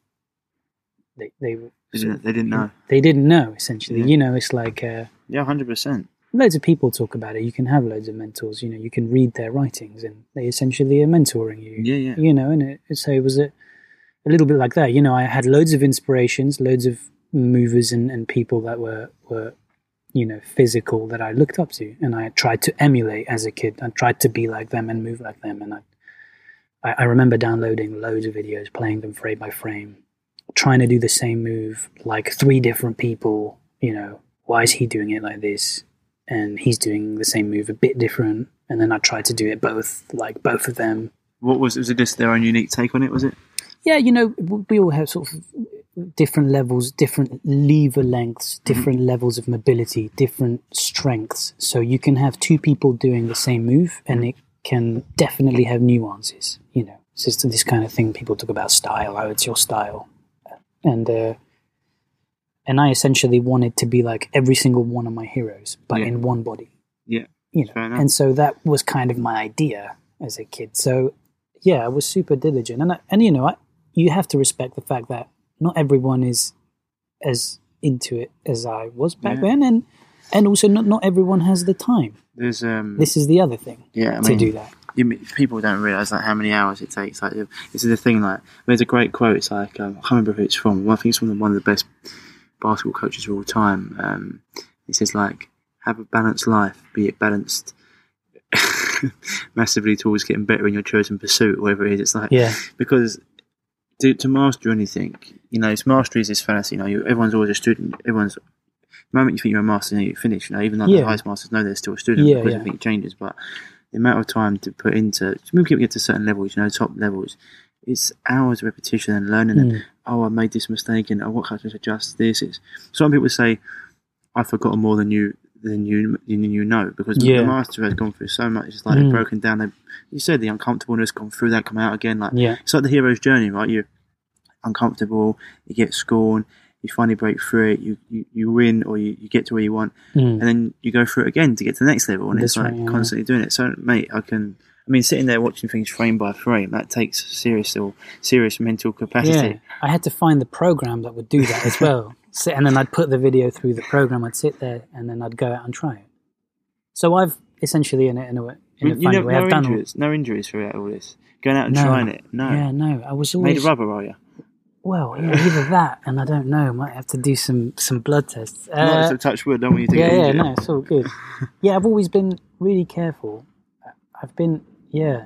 they, they, they didn't, they didn't know. They didn't know essentially, yeah. You know, it's like, uh, yeah, one hundred percent. Loads of people talk about it. You can have loads of mentors, you know, you can read their writings and they essentially are mentoring you, yeah, yeah. You know, and it, so it was a, a little bit like that. You know, I had loads of inspirations, loads of movers and, and people that were, were, you know, physical that I looked up to, and I tried to emulate as a kid. I tried to be like them and move like them. And I, I, I remember downloading loads of videos, playing them frame by frame, trying to do the same move, like three different people, you know, why is he doing it like this? And he's doing the same move a bit different. And then I tried to do it both, like both of them. What was, was it just their own unique take on it, was it? Yeah, you know, we all have sort of different levels, different lever lengths, different mm-hmm. levels of mobility, different strengths. So you can have two people doing the same move and it can definitely have nuances, you know. It's just this kind of thing people talk about style. Oh, it's your style. And uh, and I essentially wanted to be like every single one of my heroes, but yeah. in one body. Yeah, you know. Fair enough. And so that was kind of my idea as a kid. So, yeah, I was super diligent. And, I, and you know, I, you have to respect the fact that not everyone is as into it as I was back yeah. then, and and also not, not everyone has the time. There's um, this is the other thing. Yeah, I to mean, do that. You, people don't realise like how many hours it takes. Like this is the thing. Like there's a great quote. It's like um, I can't remember who it's from. Well, I think it's from one of the best basketball coaches of all time. Um, it says like, "Have a balanced life. Be it balanced." Massively towards getting better in your chosen pursuit, whatever it is. It's like yeah. because to, to master anything, you know, it's mastery is this fantasy. You know, you, everyone's always a student. Everyone's the moment you think you're a master, you know, you finish. You know, even though yeah. the highest masters know they're still a student yeah, because yeah. everything changes. But the amount of time to put into, when people get to certain levels, you know, top levels, it's hours of repetition and learning. Mm. And oh, I made this mistake, and oh, what can I adjust this? It's some people say, I've forgotten more than you. Than you, than you know, because yeah. the master has gone through so much. It's like mm. they've broken down. They, you said the uncomfortableness, gone through that, come out again. Like yeah. it's like the hero's journey, right? You're uncomfortable, you get scorned, you finally break through it, you you, you win, or you, you get to where you want, mm. and then you go through it again to get to the next level. And That's it's like right, yeah. constantly doing it. So, mate, I can. I mean, sitting there watching things frame by frame, that takes serious or serious mental capacity. Yeah. I had to find the program that would do that as well. Sit, and then I'd put the video through the program. I'd sit there, and then I'd go out and try it. So I've essentially, in a in a, in a funny know, way, no I've done injuries, all... no injuries throughout all this. Going out and no, trying it, no, yeah, no. I was always made of rubber, are you? Well, yeah, either that, and I don't know. Might have to do some some blood tests. Uh, no, it's a touch wood. Don't want you to yeah, get yeah, no, it's all good. Yeah, I've always been really careful. I've been yeah.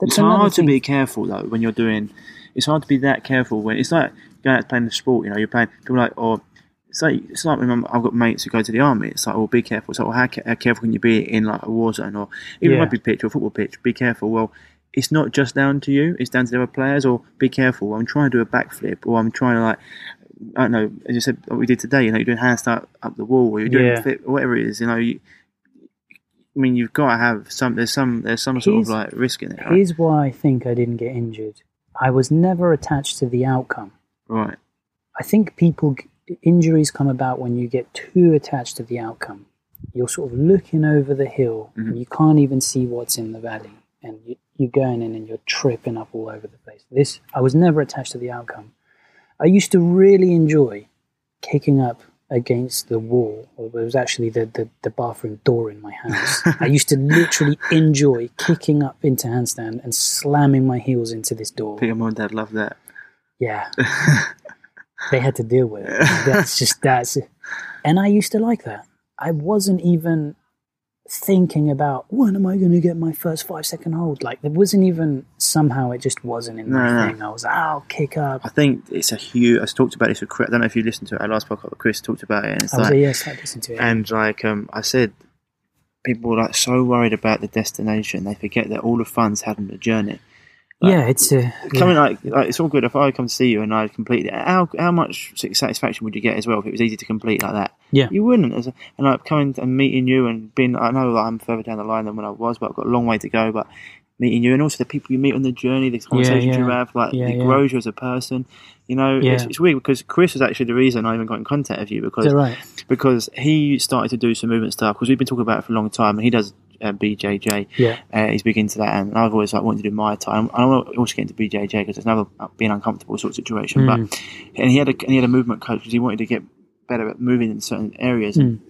That's it's hard thing. to be careful though when you're doing. It's hard to be that careful when it's like going out to playing the sport. You know, you're playing. People are like, oh, it's like it's like when I'm, I've got mates who go to the army. It's like, oh, be careful. It's like, well, how, how careful can you be in like a war zone or even yeah. a rugby pitch or a football pitch? Be careful. Well, it's not just down to you. It's down to the other players. Or be careful. I'm trying to do a backflip, or I'm trying to like, I don't know. As you said, what we did today. You know, you're doing handstand up the wall, or you're doing yeah. flip, or whatever it is. You know. You, I mean, you've got to have some. There's some. There's some sort here's, of like risk in it. Right? Here's why I think I didn't get injured. I was never attached to the outcome. Right. I think people injuries come about when you get too attached to the outcome. You're sort of looking over the hill, mm-hmm. and you can't even see what's in the valley, and you, you're going in and you're tripping up all over the place. This I was never attached to the outcome. I used to really enjoy kicking up against the wall. It was actually the, the, the bathroom door in my house. I used to literally enjoy kicking up into handstand and slamming my heels into this door. Peter, mum and dad loved that. Yeah. They had to deal with it. That's just, that's it. And I used to like that. I wasn't even thinking about, when am I going to get my first five second hold? Like, there wasn't even, somehow it just wasn't in no, my no. thing. I was like, I'll kick up. I think it's a huge, I talked about this with Chris, I don't know if you listened to it, our last podcast, but Chris talked about it. And it's I was like, like yes, I listened to it. And like um, I said, people are like so worried about the destination, they forget that all the fun's had on the journey. Like, yeah, it's a, coming yeah. Like, like it's all good. If I come to see you and I complete it, how how much satisfaction would you get as well if it was easy to complete like that? Yeah, you wouldn't. And like coming and meeting you and being, I know like, I'm further down the line than when I was, but I've got a long way to go. But meeting you, and also the people you meet on the journey, the conversations yeah, yeah. you have, like yeah, it yeah. grows you as a person. You know, yeah. it's, it's weird because Chris is actually the reason I even got in contact with you because right? because he started to do some movement stuff because we've been talking about it for a long time, and he does uh, B J J. Yeah, uh, he's big into that, and I've always like wanted to do Muay Thai. I want to also get into B J J because it's another being uncomfortable sort of situation. Mm. But and he had a and he had a movement coach because he wanted to get better at moving in certain areas. Mm.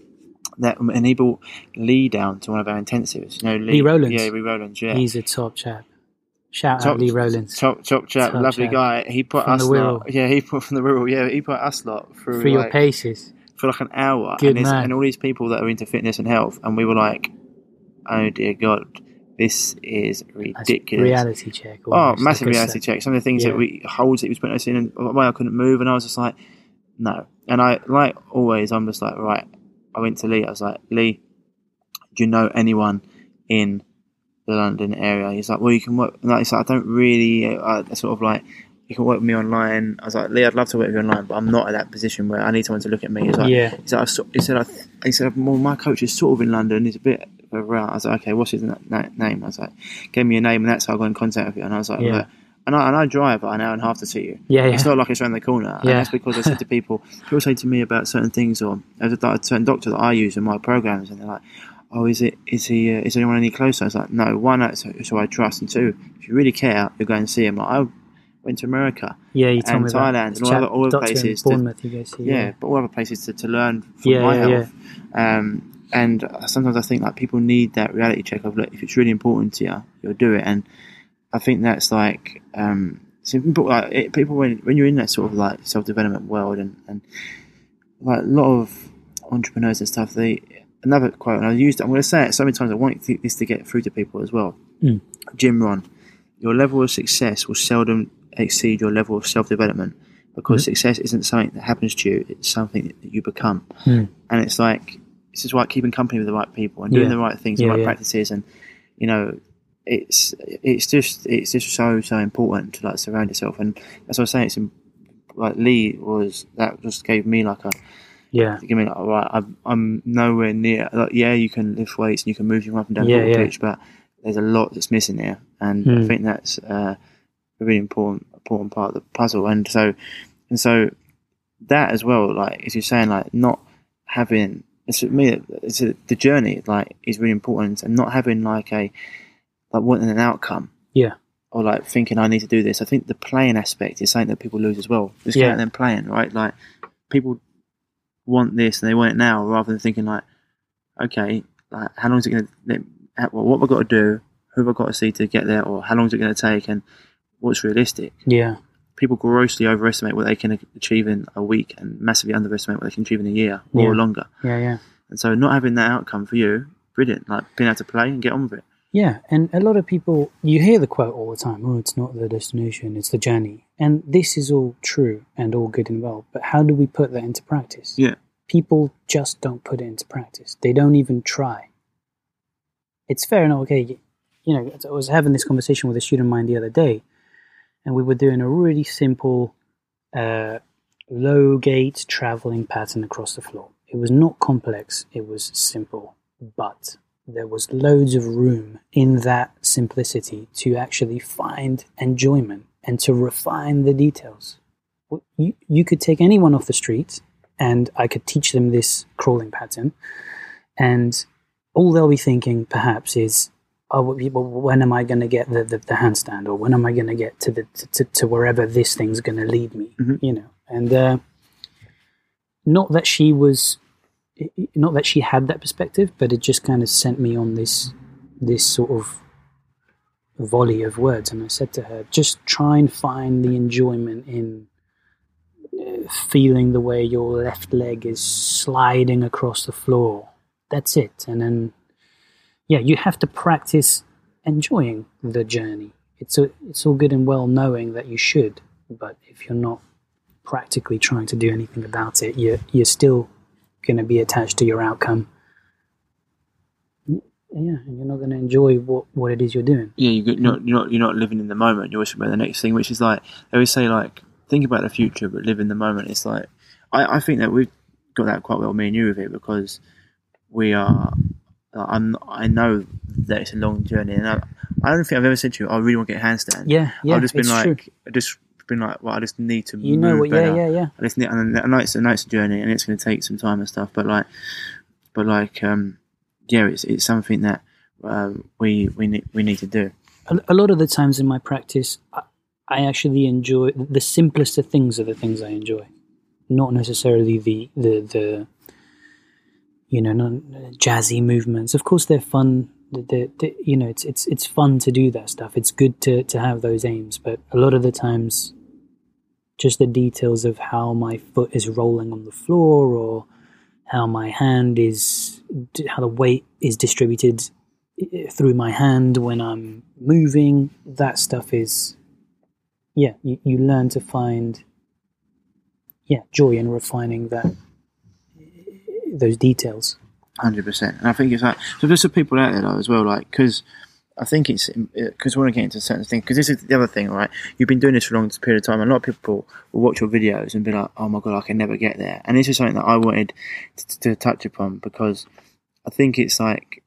That and he brought Lee down to one of our intensives. You know, Lee, Lee Rowlands. Yeah, Lee Rowlands. Yeah, he's a top chap. Shout top, out Lee Rowlands. Top top chap, top lovely chap. guy. He put from us lot, yeah. He put from the rural. Yeah, he put us lot through for like, your paces for like an hour. Good and, man. and all these people that are into fitness and health, and we were like, oh dear God, this is ridiculous. That's reality check. Almost. Oh, massive like reality check. Some of the things yeah. that we holds that he was putting us in, and why I couldn't move, and I was just like, no. And I like always, I'm just like right. I went to Lee. I was like, Lee, do you know anyone in the London area? He's like, well, you can work. And like, like, I don't really. I sort of like, you can work with me online. I was like, Lee, I'd love to work with you online, but I'm not at that position where I need someone to look at me. He's like, yeah. He's like, I, he said, I, he said, well, my coach is sort of in London. He's a bit further out. I was like, okay, what's his na- na- name? I was like, give me your name, and that's how I got in contact with you. And I was like, yeah. Look, And I, and I drive an hour and a half to see you. Yeah, yeah. It's not like it's around the corner. Yeah. And that's because I said to people, people say to me about certain things, or there's a certain doctor that I use in my programs, and they're like, oh, is it? Is he? Uh, is anyone any closer? I was like, no, one, that's who I trust, and two, if you really care, you'll go and see him. Like, I went to America yeah, you and Thailand and all other, all other places. To, you see, yeah, yeah, but all other places to, to learn from yeah, my yeah, health. Yeah. Um, and sometimes I think like people need that reality check of, look, if it's really important to you, you'll do it. And I think that's like, um, simple, like it, people, when when you're in that sort of like self-development world, and, and like a lot of entrepreneurs and stuff, they, another quote, and I used, I'm going to say it so many times, I want this to get through to people as well. Mm. Jim Rohn, your level of success will seldom exceed your level of self-development, because mm. success isn't something that happens to you, it's something that you become. Mm. And it's like, this is why keeping company with the right people and doing yeah. the right things, yeah, the right yeah. practices, and, you know, It's it's just it's just so so important to like surround yourself, and as I was saying, it's in, like Lee was that just gave me like a yeah give me like all right I'm, I'm nowhere near like yeah you can lift weights and you can move your up and down the yeah, yeah. pitch, but there's a lot that's missing here, and mm. I think that's uh, a really important important part of the puzzle, and so and so that as well, like as you're saying, like not having it's me it's a, the journey like is really important, and not having like a like wanting an outcome, yeah, or like thinking I need to do this. I think the playing aspect is something that people lose as well. Just yeah. getting them playing, right? Like people want this and they want it now, rather than thinking like, okay, like how long is it going to? What have I got to do? Who have I got to see to get there? Or how long is it going to take? And what's realistic? Yeah, people grossly overestimate what they can achieve in a week and massively underestimate what they can achieve in a year yeah. or longer. Yeah, yeah. And so not having that outcome for you, brilliant. Like being able to play and get on with it. Yeah, and a lot of people, you hear the quote all the time, oh, it's not the destination, it's the journey. And this is all true and all good and well, but how do we put that into practice? Yeah. People just don't put it into practice. They don't even try. It's fair enough, okay, you know, I was having this conversation with a student of mine the other day, and we were doing a really simple uh, low gait traveling pattern across the floor. It was not complex, it was simple, but there was loads of room in that simplicity to actually find enjoyment and to refine the details. You, you could take anyone off the street and I could teach them this crawling pattern, and all they'll be thinking perhaps is, oh, when am I going to get the, the, the handstand, or when am I going to get to the to, to wherever this thing's going to lead me, mm-hmm. you know? And uh, not that she was... not that she had that perspective, but it just kind of sent me on this this sort of volley of words. And I said to her, just try and find the enjoyment in feeling the way your left leg is sliding across the floor. That's it. And then, yeah, you have to practice enjoying the journey. It's a, it's all good and well knowing that you should, but if you're not practically trying to do anything about it, you're, you're still... going to be attached to your outcome, yeah, and you're not going to enjoy what, what it is you're doing. Yeah, you're not you're not you're not living in the moment. You're always about the next thing, which is like they always say, like think about the future, but live in the moment. It's like I, I think that we've got that quite well, me and you, with it, because we are uh, I'm I know that it's a long journey, and I, I don't think I've ever said to you, I really want to get a handstand. Yeah, yeah. I've just been like, true. I just been like, well, I just need to. You move know what? Better. Yeah, yeah, yeah. I just need, and I know it's a nice journey, and it's going to take some time and stuff. But like, but like, um, yeah, it's it's something that uh, we we need we need to do. A, a lot of the times in my practice, I, I actually enjoy the simplest of things are the things I enjoy, not necessarily the the the. You know, non, jazzy movements. Of course, they're fun. They're, they're, you know, it's it's it's fun to do that stuff. It's good to, to have those aims. But a lot of the times, just the details of how my foot is rolling on the floor, or how my hand is, how the weight is distributed through my hand when I'm moving. That stuff is, yeah. You, you learn to find, yeah, joy in refining that. Those details, one hundred percent. And I think it's like, so there's some people out there though as well, like, because I think it's because we want to get into certain things, because this is the other thing, right? You've been doing this for a long period of time, and a lot of people will watch your videos and be like, oh my god, I can never get there. And this is something that I wanted to, to touch upon, because I think it's like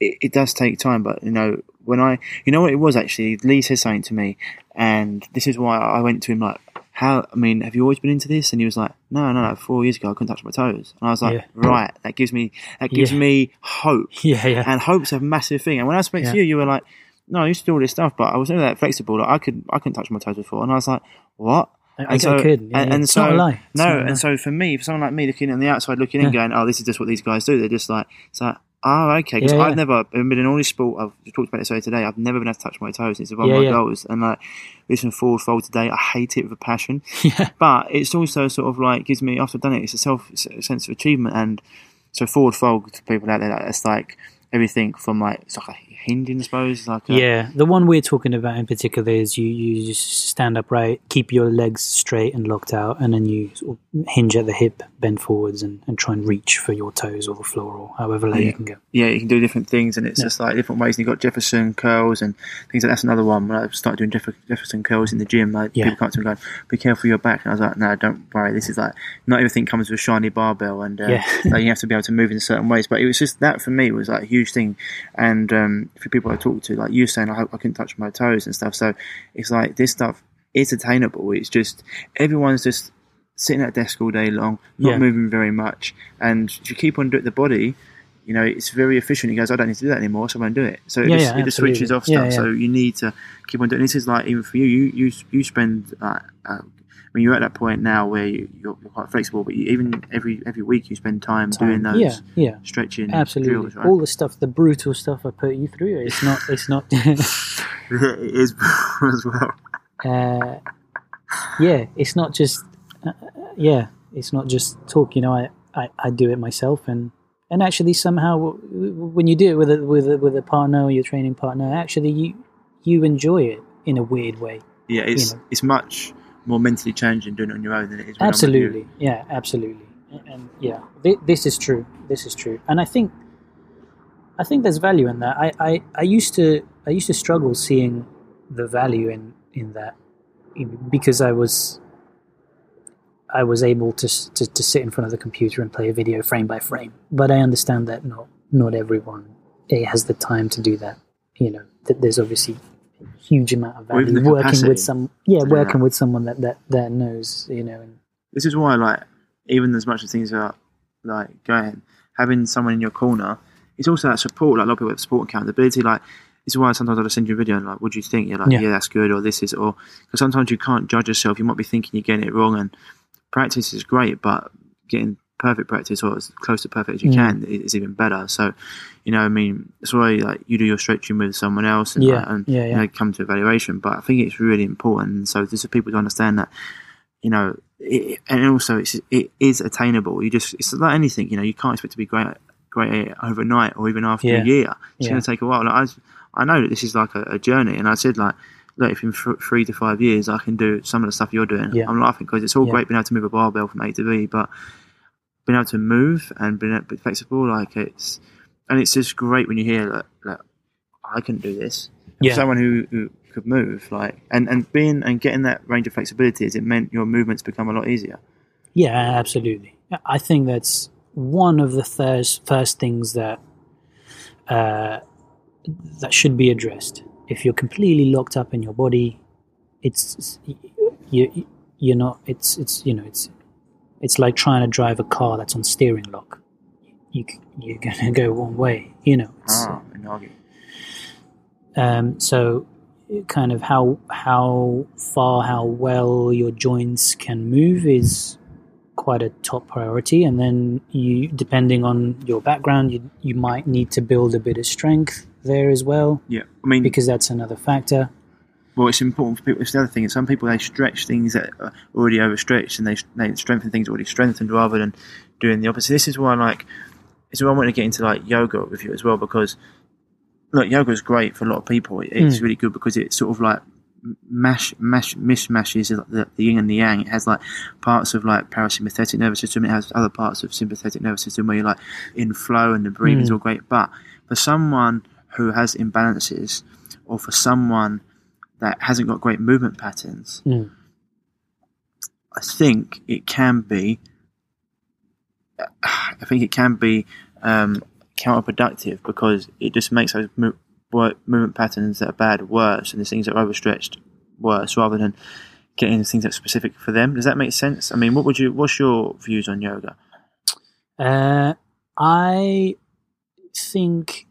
it, it does take time. But you know, when I you know what it was actually, Lee said something to me, and this is why I went to him like, how, I mean, have you always been into this? And he was like, no, no, no, four years ago I couldn't touch my toes. And I was like, yeah. Right, that gives me that gives yeah. me hope. Yeah, yeah. And hope's a massive thing. And when I spoke yeah. to you, you were like, no, I used to do all this stuff, but I was never that flexible. Like, I could, I couldn't touch my toes before. And I was like, what? I, and I, so, I could. Yeah, and, and it's so, not a lie. It's no, and lie. So for me, for someone like me looking on the outside, looking yeah. in, going, oh, this is just what these guys do. They're just like, it's like, oh, okay. Because yeah, I've yeah. never been in all this sport. I've talked about it so today. I've never been able to touch my toes. It's one of yeah, my yeah. goals. And like, listen, forward fold today. I hate it with a passion. Yeah. But it's also sort of like gives me, after I've done it, it's a self it's a sense of achievement. And so forward fold to people out there, like, it's like everything from like it's like a hinge, I suppose. Like a, yeah, the one we're talking about in particular is you you just stand upright, keep your legs straight and locked out, and then you sort of hinge at the hip, bend forwards, and, and try and reach for your toes or the floor or however low yeah. you can go. Yeah, you can do different things, and it's yeah. just like different ways. And you've got Jefferson curls and things like that's another one. When I started doing Jeff- Jefferson curls in the gym, like yeah. people come up to me going, "Be careful your back," and I was like, "No, don't worry. This is like not everything comes with a shiny barbell, and uh, yeah. like, you have to be able to move in certain ways." But it was just that for me was like a huge thing, and um, for people I talk to, like you saying, I hope I couldn't touch my toes and stuff. So it's like this stuff is attainable. It's just everyone's just sitting at a desk all day long, not yeah. moving very much, and if you keep on doing the body, you know, it's very efficient. It goes, I don't need to do that anymore, so I'm going to do it. So it, yeah, just, yeah, it just switches off yeah, stuff. Yeah. So you need to keep on doing. This is like even for you, you you you spend. Uh, uh, I mean, you're at that point now where you, you're quite flexible, but you, even every every week you spend time, time. doing those yeah, yeah. stretching absolutely. drills, right? All the stuff, the brutal stuff I put you through, it's not, it's not. It is as well. Uh, yeah, it's not just, uh, yeah, it's not just talk. You know, I, I, I do it myself, and, and actually somehow when you do it with a, with a, with a partner or your training partner, actually you you enjoy it in a weird way. Yeah, it's you know? It's much more mentally challenging doing it on your own than it is when absolutely I'm with you. Yeah, absolutely. And yeah, th- this is true this is true and I think I think there's value in that. I, I, I used to I used to struggle seeing the value in, in that, because I was I was able to, to to sit in front of the computer and play a video frame by frame, but I understand that not not everyone has the time to do that. You know, that there's obviously huge amount of value working capacity. with some yeah working yeah. with someone that, that that knows, you know. And this is why, like, even as much as things are like going, having someone in your corner, it's also that support. Like, a lot of people have support accountability. Like, this is why sometimes I'll send you a video and like, what do you think? You're like, yeah, yeah that's good, or this is, or because sometimes you can't judge yourself. You might be thinking you're getting it wrong, and practice is great, but getting perfect practice or as close to perfect as you yeah. can is even better. So, you know, I mean, that's why like you do your stretching with someone else, and, yeah. like, and yeah, yeah. you know, come to evaluation. But I think it's really important. And so just for people to understand that, you know, it, and also it's it is attainable. You just it's like anything, you know, you can't expect to be great great overnight or even after yeah. a year. It's yeah. going to take a while. Like, I was, I know that this is like a, a journey, and I said like, look, if in th- three to five years I can do some of the stuff you're doing, yeah. I'm laughing because it's all yeah. great being able to move a barbell from A to B, but being able to move and being a bit flexible, like it's, and it's just great when you hear like, like I can do this. Yeah. Someone who, who could move, like, and, and being and getting that range of flexibility, is it meant your movements become a lot easier? Yeah, absolutely. I think that's one of the first, first things that uh, that should be addressed. If you're completely locked up in your body, it's you. You're not. It's it's you know it's it's like trying to drive a car that's on steering lock. You you're gonna go one way. You know. It's, ah, okay. Um. So, kind of how how far, how well your joints can move is quite a top priority, and then you, depending on your background, you you might need to build a bit of strength there as well. Yeah, I mean, because that's another factor. Well, it's important for people. It's the other thing. Is some people they stretch things that are already overstretched, and they they strengthen things already strengthened, rather than doing the opposite. This is why I like. It's why I want to get into like yoga with you as well, because look, yoga is great for a lot of people. It, it's mm. really good because it's sort of like. mash mash mishmashes the, the yin and the yang. It has like parts of like parasympathetic nervous system, it has other parts of sympathetic nervous system where you're like in flow and the breathing is mm. all great, but for someone who has imbalances or for someone that hasn't got great movement patterns, mm. I think it can be I think it can be um, counterproductive because it just makes those mo- Work, movement patterns that are bad worse, and there's things that are overstretched worse, rather than getting things that are specific for them. Does that make sense? I mean, what would you? What's your views on yoga? Uh, I think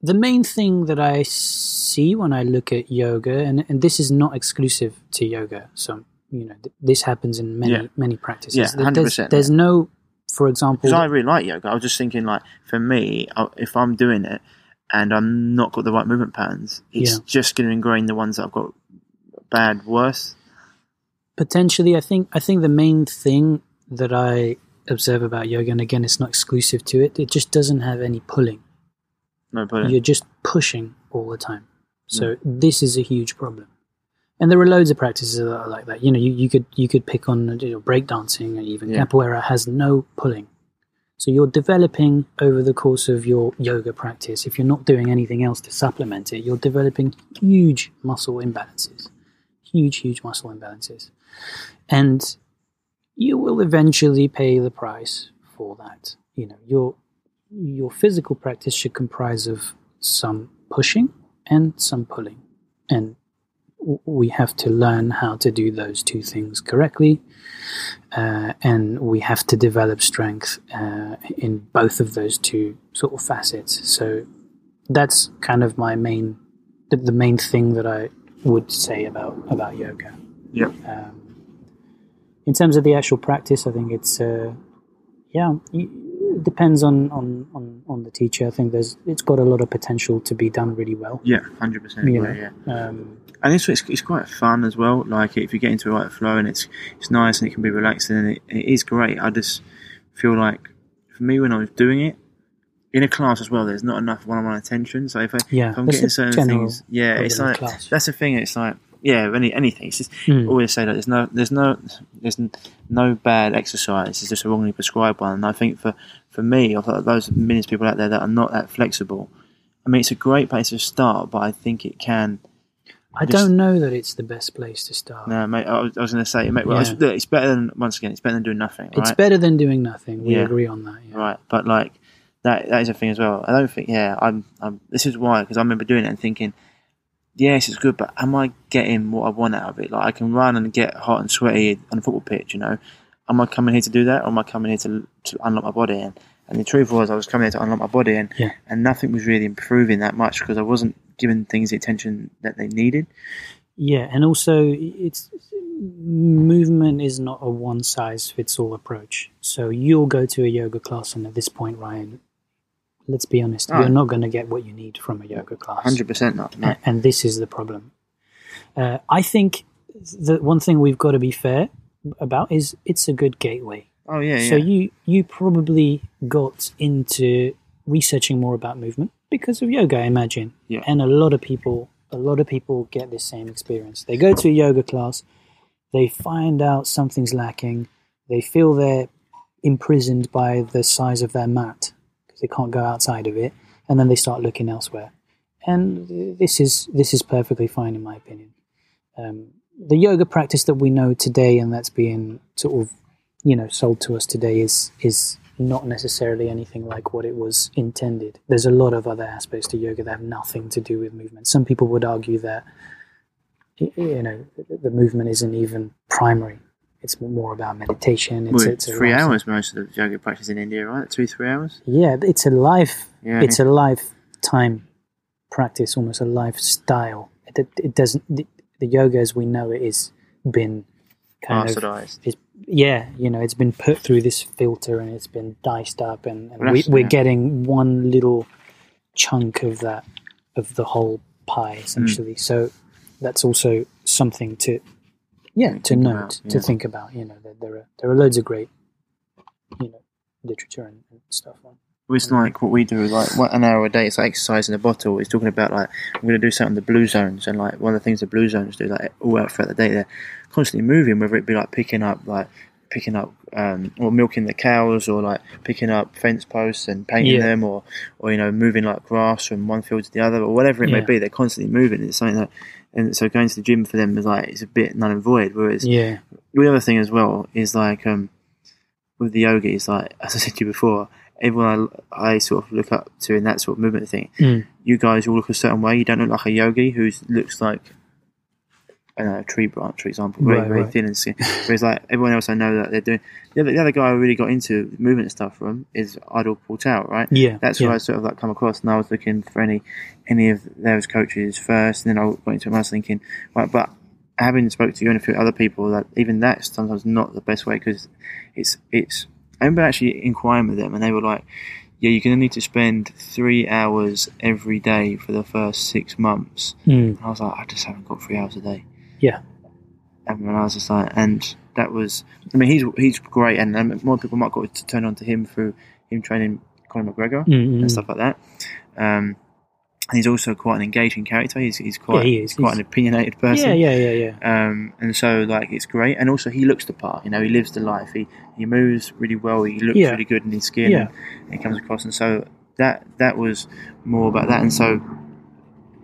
the main thing that I see when I look at yoga, and, and this is not exclusive to yoga, so you know th- this happens in many yeah. many practices. Yeah, one hundred percent. There's, there's no, for example, because I really like yoga. I was just thinking, like for me, I, if I'm doing it. And I'm not got the right movement patterns. It's yeah. just going to ingrain the ones that I've got bad, worse. Potentially, I think. I think the main thing that I observe about yoga, and again, it's not exclusive to it. It just doesn't have any pulling. No pulling. You're just pushing all the time. So mm. this is a huge problem. And there are loads of practices that are like that. You know, you, you could you could pick on you know, breakdancing, and even yeah. capoeira has no pulling. So you're developing over the course of your yoga practice, if you're not doing anything else to supplement it, you're developing huge muscle imbalances, huge, huge muscle imbalances. And you will eventually pay the price for that. You know, your your physical practice should comprise of some pushing and some pulling. And we have to learn how to do those two things correctly, uh, and we have to develop strength uh, in both of those two sort of facets. So that's kind of my main, the main thing that I would say about about yoga. Yeah. Um, in terms of the actual practice, I think it's uh, yeah, it depends on, on, on, on the teacher. I think there's it's got a lot of potential to be done really well. Yeah, hundred percent. Yeah. Um, And it's, it's it's quite fun as well. Like if you get into the right flow and it's it's nice and it can be relaxing and it, it is great. I just feel like for me when I was doing it in a class as well, there's not enough one-on-one attention. So if, I, yeah, if I'm getting certain things, yeah, it's like class. That's the thing. It's like yeah, any anything. It's just mm. always say that there's no there's no there's no bad exercise. It's just a wrongly prescribed one. And I think for for me, I thought those millions of people out there that are not that flexible. I mean, it's a great place to start, but I think it can. I just, don't know that it's the best place to start. No, mate, I was, I was going to say, mate, well, yeah. it's, it's better than, once again, it's better than doing nothing, right? It's better than doing nothing. We yeah. agree on that. Yeah. Right, but like, that that is a thing as well. I don't think, yeah, I'm, I'm this is why, because I remember doing it and thinking, yes, it's good, but am I getting what I want out of it? Like, I can run and get hot and sweaty on a football pitch, you know? Am I coming here to do that, or am I coming here to, to unlock my body? And, and the truth was, I was coming here to unlock my body, and, yeah. and nothing was really improving that much, because I wasn't given things the attention that they needed. Yeah, and also it's movement is not a one-size-fits-all approach. So you'll go to a yoga class, and at this point, Ryan, let's be honest, oh. you're not going to get what you need from a yoga class. one hundred percent not. No. And this is the problem. Uh, I think the one thing we've got to be fair about is it's a good gateway. Oh, yeah, so yeah. you you probably got into researching more about movement because of yoga, I imagine. Yeah. And a lot of people a lot of people get this same experience. They go to a yoga class, they find out something's lacking, they feel they're imprisoned by the size of their mat because they can't go outside of it, and then they start looking elsewhere. And this is this is perfectly fine in my opinion. Um, the yoga practice that we know today and that's being sort of you know sold to us today is is not necessarily anything like what it was intended. There's a lot of other aspects to yoga that have nothing to do with movement. Some people would argue that, you know, the movement isn't even primary. It's more about meditation. It's, well, it's a three hours most of the yoga practice in India, right? Two, three hours? Yeah, it's a life. Yeah. It's a lifetime practice, almost a lifestyle. It, it doesn't. The, the yoga as we know it is been kind bastardized. Of, yeah, you know, it's been put through this filter and it's been diced up, and, and well, we, we're yeah. getting one little chunk of that, of the whole pie, essentially. Mm. So that's also something to, yeah, to note, about, yeah. to think about. You know, there, there are there are loads of great, you know, literature and, and stuff on. It's like what we do, like an hour a day. It's like exercise in a bottle. It's talking about like I'm going to do something in the blue zones, and like one of the things the blue zones do, like all out throughout the day, they're constantly moving. Whether it be like picking up, like picking up, um, or milking the cows, or like picking up fence posts and painting yeah. them, or or you know moving like grass from one field to the other, or whatever it yeah. may be. They're constantly moving. It's something that, and so going to the gym for them is like it's a bit null and void. Whereas yeah. the other thing as well is like um, with the yoga is like as I said to you before. Everyone I, I sort of look up to in that sort of movement thing, mm. you guys all look a certain way. You don't look like a yogi who looks like I don't know, a tree branch, for example, very, right, very right. thin and skinny. Whereas like everyone else I know that they're doing. The other, the other guy I really got into movement stuff from is Idol Portal, right? Yeah, that's yeah. where I sort of like come across, and I was looking for any any of those coaches first, and then I went into it and I was thinking, right, but. Having spoke to you and a few other people, that even that's sometimes not the best way because it's it's. I remember actually inquiring with them, and they were like, yeah, you're going to need to spend three hours every day for the first six months. Mm. And I was like, I just haven't got three hours a day. Yeah. And I was just like, and that was, I mean, he's he's great, and, and more people might got to turn on to him through him training Conor McGregor mm-hmm. and stuff like that. Um, and he's also quite an engaging character. He's he's quite yeah, he he's quite an opinionated person. Yeah, yeah, yeah, yeah. Um, and so like it's great. And also he looks the part. You know, he lives the life. He he moves really well. He looks yeah. really good in his skin. Yeah. And he comes across. And so that that was more about that. And so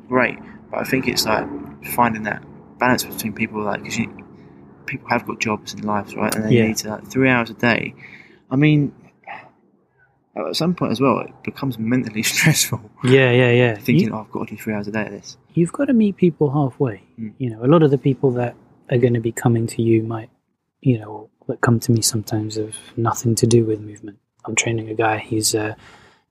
great. But I think it's like finding that balance between people, like because people have got jobs and lives, right? And they yeah. need to like three hours a day. I mean. At some point as well, it becomes mentally stressful. Yeah, yeah, yeah. Thinking, you, oh, I've got to do three hours a day of this. You've got to meet people halfway. Mm. You know, a lot of the people that are going to be coming to you might, you know, that come to me sometimes have nothing to do with movement. I'm training a guy, he's a,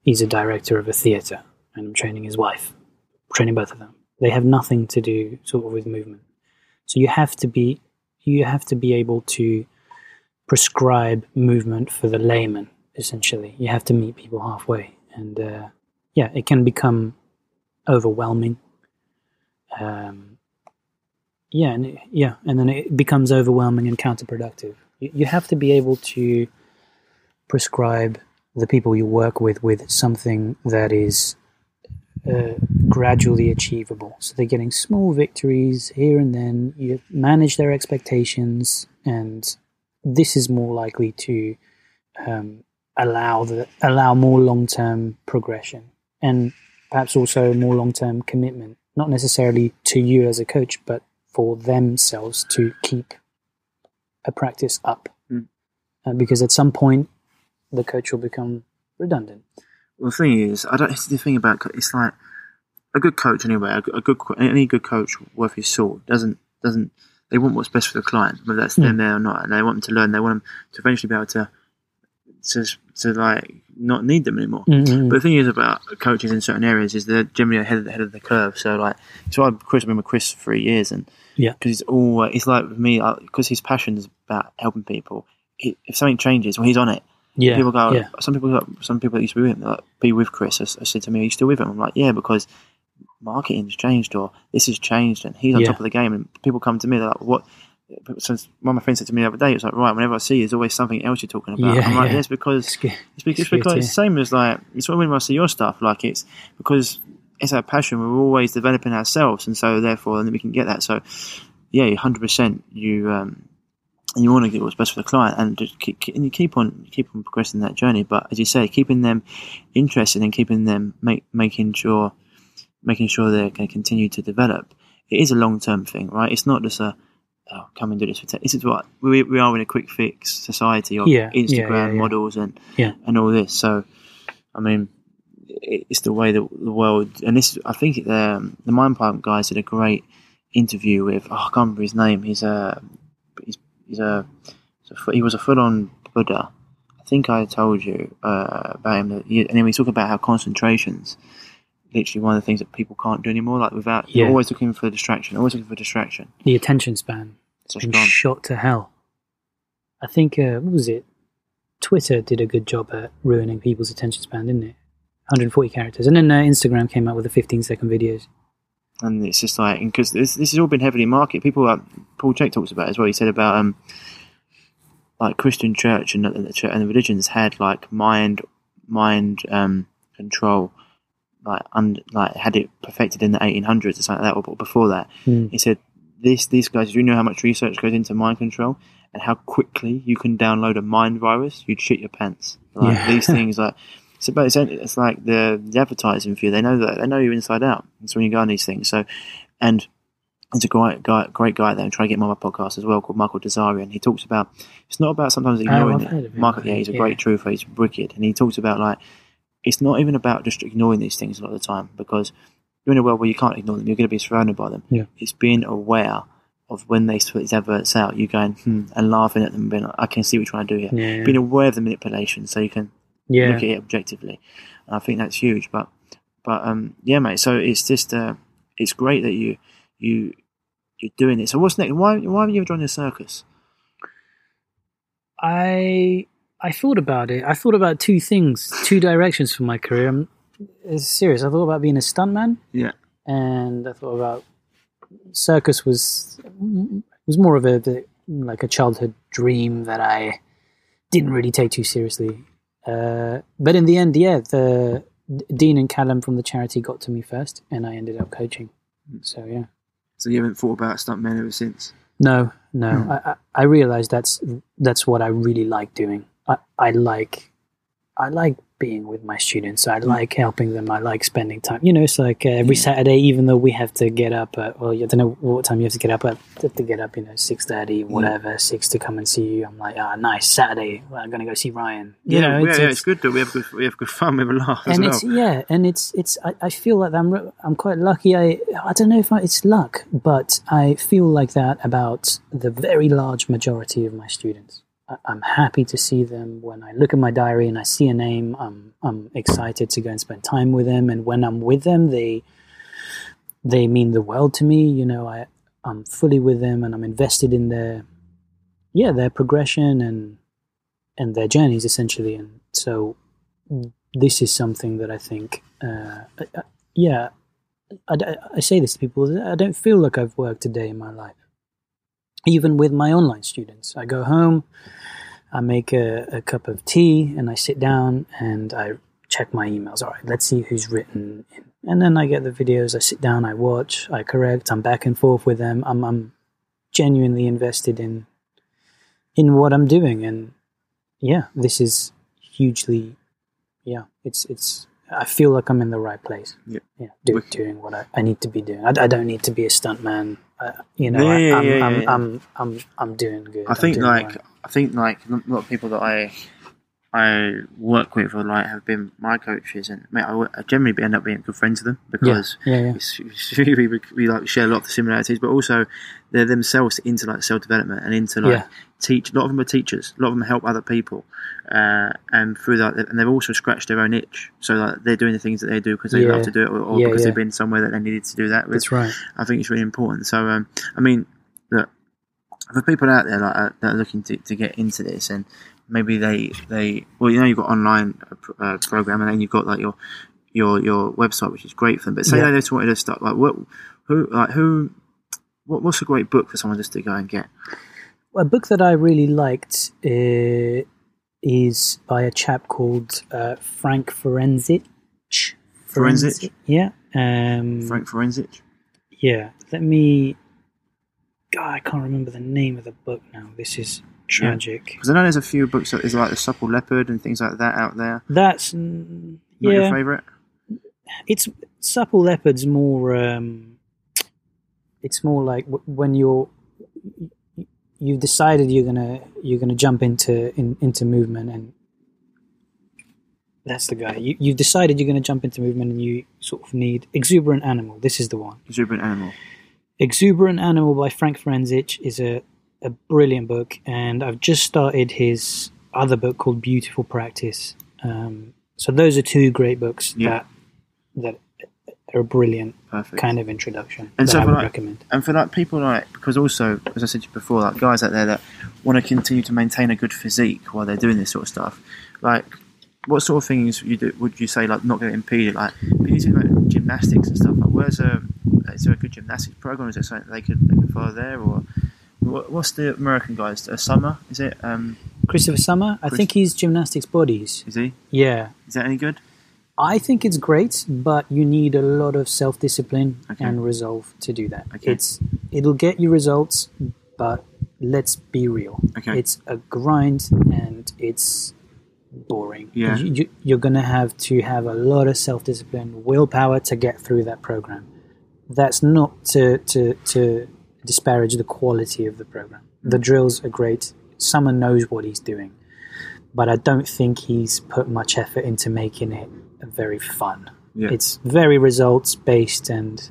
he's a director of a theatre, and I'm training his wife. I'm training both of them. They have nothing to do sort of with movement. So you have to be, you have to be able to prescribe movement for the layman. Essentially, you have to meet people halfway, and uh, yeah, it can become overwhelming. Um, yeah, and it, yeah, and then it becomes overwhelming and counterproductive. You, you have to be able to prescribe the people you work with with something that is uh, gradually achievable. So they're getting small victories here and then. You manage their expectations, and this is more likely to. Um, allow the allow more long-term progression and perhaps also more long-term commitment, not necessarily to you as a coach, but for themselves to keep a practice up. Mm. Uh, because at some point the coach will become redundant. Well, the thing is, I don't. It's the thing about it's like a good coach anyway. A, a good any good coach worth his salt doesn't doesn't they want what's best for the client, whether that's mm. them there or not, and they want them to learn. They want them to eventually be able to. To, to like not need them anymore. Mm-hmm. But the thing is about coaches in certain areas is they're generally ahead of the, ahead of the curve. So like, so I've been with Chris for three years, and yeah, because he's all it's like with me because his passion is about helping people. He, if something changes, well, he's on it. Yeah, people go. Yeah. Some people, go, some people that used to be with him, like, be with Chris. I, I said to me, "Are you still with him?" I'm like, "Yeah," because marketing's changed or this has changed, and he's on yeah. top of the game. And people come to me, they're like, "What?" Since one of my friends said to me the other day, it was like, right, whenever I see you, there's always something else you're talking about. Yeah, I'm like, yeah. yes, because it's, it's because it's, because it's the same as like, it's what when I see your stuff, like it's because it's our passion, we're always developing ourselves, and so therefore, and then we can get that. So, yeah, one hundred percent you, um, and you want to get what's best for the client, and just keep, and you keep on keep on progressing that journey. But as you say, keeping them interested and keeping them, make, making sure making sure they're going to continue to develop. It is a long term thing, right? It's not just a oh, come and do this for ten. This is what we we are in a quick fix society of yeah, Instagram yeah, yeah, yeah. models and yeah. and all this. So, I mean, it's the way that the world. And this, I think, the the Mind Pump guys did a great interview with. Oh, I can't remember his name. He's a he's he's a he was a full on Buddha. I think I told you uh, about him. That he, and then we talk about how concentration's literally one of the things that people can't do anymore. Like without, yeah. you're always looking for a distraction, always looking for a distraction. The attention span has been gone. Shot to hell. I think, uh, what was it? Twitter did a good job at ruining people's attention span, didn't it? one hundred forty characters. And then uh, Instagram came out with the fifteen second videos. And it's just like, because this, this has all been heavily marketed. People, uh, Paul Chek talks about it as well. He said about, um, like Christian church and the church and the religions had like mind, mind um, control, like un, like had it perfected in the eighteen hundreds or something like that, or before that. Mm. He said, "This these guys, do you know how much research goes into mind control and how quickly you can download a mind virus? You'd shit your pants. Like yeah. these things, like it's about it's, it's like the, the advertising for you. They know that they know you inside out. That's when you go on these things. So, and." There's a great guy, great guy there, and trying to get him on my podcast as well, called Michael Desario, and he talks about it's not about sometimes ignoring oh, it. Michael, yeah, he's a yeah. great truther, he's wicked, and he talks about like it's not even about just ignoring these things a lot of the time because you're in a world where you can't ignore them. You're going to be surrounded by them. Yeah. It's being aware of when they put these adverts out, you going hmm, and laughing at them, and being like, I can see what you're trying to do here. Yeah, yeah. Being aware of the manipulation, so you can yeah. look at it objectively. And I think that's huge. But but um, yeah, mate. So it's just uh, it's great that you. You, you're doing it. So what's next? Why, why haven't you ever joined the circus? I, I thought about it. I thought about two things, two directions for my career. I'm, it's serious. I thought about being a stuntman. Yeah. And I thought about circus was was more of a the, like a childhood dream that I didn't really take too seriously. Uh, but in the end, yeah, the Dean and Callum from the charity got to me first, and I ended up coaching. So yeah. So you haven't thought about stuntmen ever since? No, no. Hmm. I, I, I realise that's that's what I really like doing. I, I like I like being with my students. I like hmm. helping them. I like spending time. You know, it's like uh, every yeah. Saturday, even though we have to get up at, well, I don't know what time you have to get up at. I have to get up, you know, six thirty, whatever, yeah. six to come and see you. I'm like, ah, oh, nice, Saturday. Well, I'm going to go see Ryan. You yeah, know, it's, yeah, it's, yeah, it's good that we have good, we have good fun. We have a laugh and as well. It's, yeah, and it's, it's I, I feel like I'm I'm quite lucky. I, I don't know if I, it's luck, but I feel like that about the very large majority of my students. I'm happy to see them. When I look at my diary and I see a name, I'm I'm excited to go and spend time with them. And when I'm with them, they they mean the world to me. You know, I I'm fully with them and I'm invested in their yeah their progression and and their journeys essentially. And so this is something that I think uh, I, I, yeah I, I, I say this to people. I don't feel like I've worked a day in my life. Even with my online students, I go home, I make a, a cup of tea, and I sit down and I check my emails. All right, let's see who's written in. And then I get the videos, I sit down, I watch, I correct, I'm back and forth with them. I'm, I'm genuinely invested in in what I'm doing. And yeah, this is hugely, yeah, it's, it's. I feel like I'm in the right place. Yeah, yeah do, doing what I, I need to be doing. I, I don't need to be a stuntman. Uh, you know, yeah, yeah, I, I'm, yeah, yeah, I'm, yeah. I'm, I'm, I'm, I'm doing good. I think like, right. I think like a lot of people that I, I work with or like have been my coaches, and mate, I, I generally end up being good friends with them because yeah, yeah, yeah. It's, it's, we, we, we like share a lot of the similarities, but also they're themselves into like self development and into like yeah. teach. A lot of them are teachers. A lot of them help other people, uh, and through that, and they've also scratched their own itch. So like they're doing the things that they do because they yeah. love to do it, or, or yeah, because yeah. they've been somewhere that they needed to do that. Which That's right. I think it's really important. So um, I mean, look, for people out there like, that are looking to, to get into this, and maybe they they well, you know, you've got online uh, program, and then you've got like your your your website, which is great for them. But say yeah. they just wanted to start like what who like who. What, what's a great book for someone just to go and get? Well, a book that I really liked uh, is by a chap called uh, Frank Forencich. Forencich? Yeah. Um, Frank Forencich? Yeah. Let me... God, I can't remember the name of the book now. This is tragic. Because yeah. I know there's a few books that is like The Supple Leopard and things like that out there. That's... Mm, Not yeah. your favourite? It's... Supple Leopard's more... Um, It's more like when you're you've decided you're gonna you're gonna jump into in, into movement, and that's the guy. You, you've decided you're gonna jump into movement, and you sort of need Exuberant Animal. This is the one. Exuberant Animal. Exuberant Animal by Frank Forencich is a, a brilliant book, and I've just started his other book called Beautiful Practice. Um, so those are two great books yeah. that that are brilliant. Perfect. Kind of introduction and that so I would like, recommend. And for like people like, because also, as I said to you before, like guys out there that want to continue to maintain a good physique while they're doing this sort of stuff, like what sort of things you do, would you say, like not get impeded? Like when you talk about gymnastics and stuff, like where's a, is there a good gymnastics program? Is there something they could, they could follow there? Or what's the American guys? Uh, Summer, is it? Um, Christopher Summer? I Chris- think he's gymnastics bodies. Is he? Yeah. Is that any good? I think it's great, but you need a lot of self-discipline okay. and resolve to do that. Okay. It's It'll get you results, but let's be real. Okay. It's a grind and it's boring. Yeah. You, you, you're going to have to have a lot of self-discipline, willpower to get through that program. That's not to... to, to disparage the quality of the program. The drills are great. Summer knows what he's doing, but I don't think he's put much effort into making it very fun. Yeah. It's very results based, and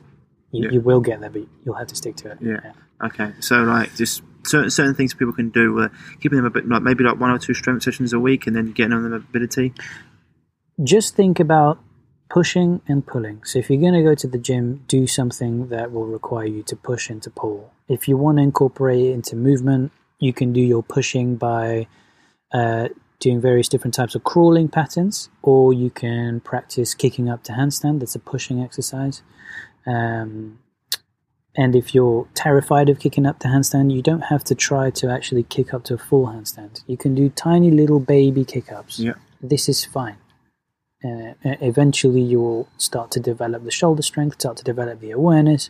you, yeah. you will get there, but you'll have to stick to it. Yeah. yeah. Okay. So like just certain certain things people can do, uh, keeping them a bit like maybe like one or two strength sessions a week, and then getting on their ability. Just think about pushing and pulling. So if you're going to go to the gym, do something that will require you to push and to pull. If you want to incorporate it into movement, you can do your pushing by uh, doing various different types of crawling patterns, or you can practice kicking up to handstand. That's a pushing exercise. Um, and if you're terrified of kicking up to handstand, you don't have to try to actually kick up to a full handstand. You can do tiny little baby kick-ups. Yeah. This is fine. Uh, eventually you will start to develop the shoulder strength, start to develop the awareness,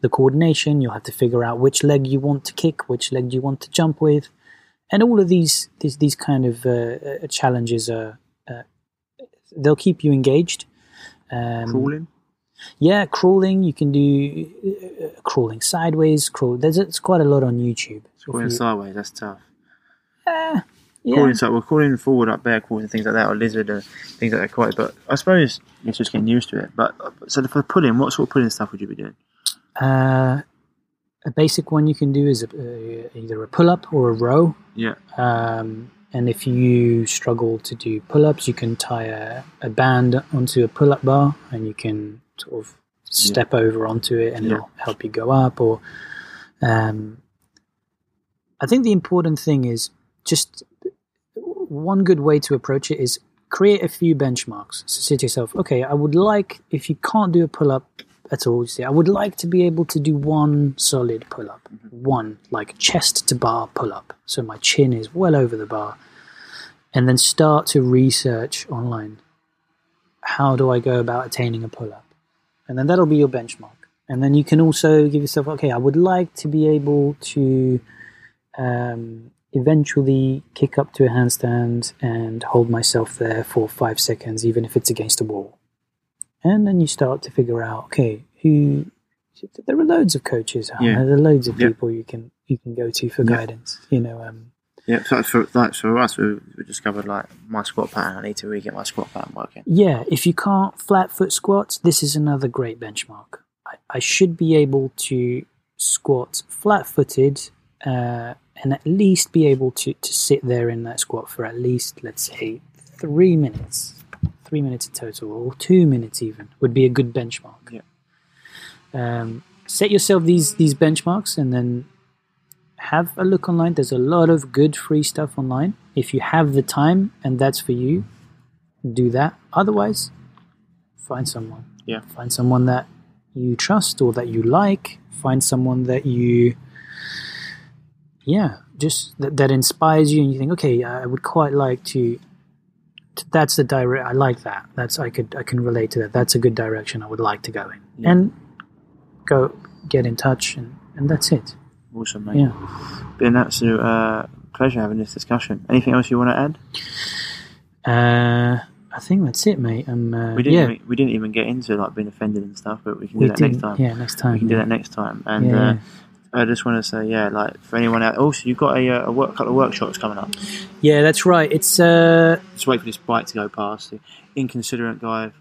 the coordination. You'll have to figure out which leg you want to kick, which leg you want to jump with, and all of these these, these kind of uh, challenges are uh, they'll keep you engaged. Um, crawling, yeah, crawling. You can do uh, crawling sideways. Crawl. There's it's quite a lot on YouTube. Crawling you, sideways, that's tough. Uh, Yeah. Calling, so we're calling forward like bear calls and things like that, or lizard and things like that quite, but I suppose it's just getting used to it. But so for pulling, what sort of pulling stuff would you be doing? Uh, a basic one you can do is a, uh, either a pull-up or a row. Yeah. Um, and if you struggle to do pull-ups, you can tie a, a band onto a pull-up bar and you can sort of step yeah. over onto it, and yeah. it'll help you go up. Or um, I think the important thing is just... One good way to approach it is create a few benchmarks. So say to yourself, okay, I would like, if you can't do a pull-up at all, you say, I would like to be able to do one solid pull-up. Mm-hmm. One, like chest to bar pull-up. So my chin is well over the bar. And then start to research online. How do I go about attaining a pull-up? And then that'll be your benchmark. And then you can also give yourself, okay, I would like to be able to... Um, eventually kick up to a handstand and hold myself there for five seconds, even if it's against a wall. And then you start to figure out, okay, who... There are loads of coaches. Yeah. There are loads of people yeah. you can you can go to for yeah. guidance. You know. Um, yeah, so for, like for us, we, we discovered like my squat pattern. I need to re-get my squat pattern working. Yeah, if you can't flat foot squats, this is another great benchmark. I, I should be able to squat flat-footed, uh, and at least be able to, to sit there in that squat for at least, let's say, three minutes. Three minutes in total, or two minutes even, would be a good benchmark. Yeah. Um, set yourself these, these benchmarks, and then have a look online. There's a lot of good free stuff online. If you have the time and that's for you, do that. Otherwise, find someone. Yeah. Find someone that you trust or that you like. Find someone that you... Yeah, just that, that inspires you, and you think, okay, I would quite like to. to that's the direct. I like that. That's I could I can relate to that. That's a good direction I would like to go in, yeah. and go get in touch, and, and that's it. Awesome, mate. Yeah, been an absolute uh, pleasure having this discussion. Anything else you want to add? Uh, I think that's it, mate. Um, uh, we didn't yeah. even, we didn't even get into like being offended and stuff, but we can do we that next time. Yeah, next time. We can yeah. do that next time, and. Yeah. Uh, I just want to say, yeah, like for anyone out. Also, you've got a, a work, couple of workshops coming up. Yeah, that's right. It's uh, just wait for this bike to go past. The inconsiderate guy.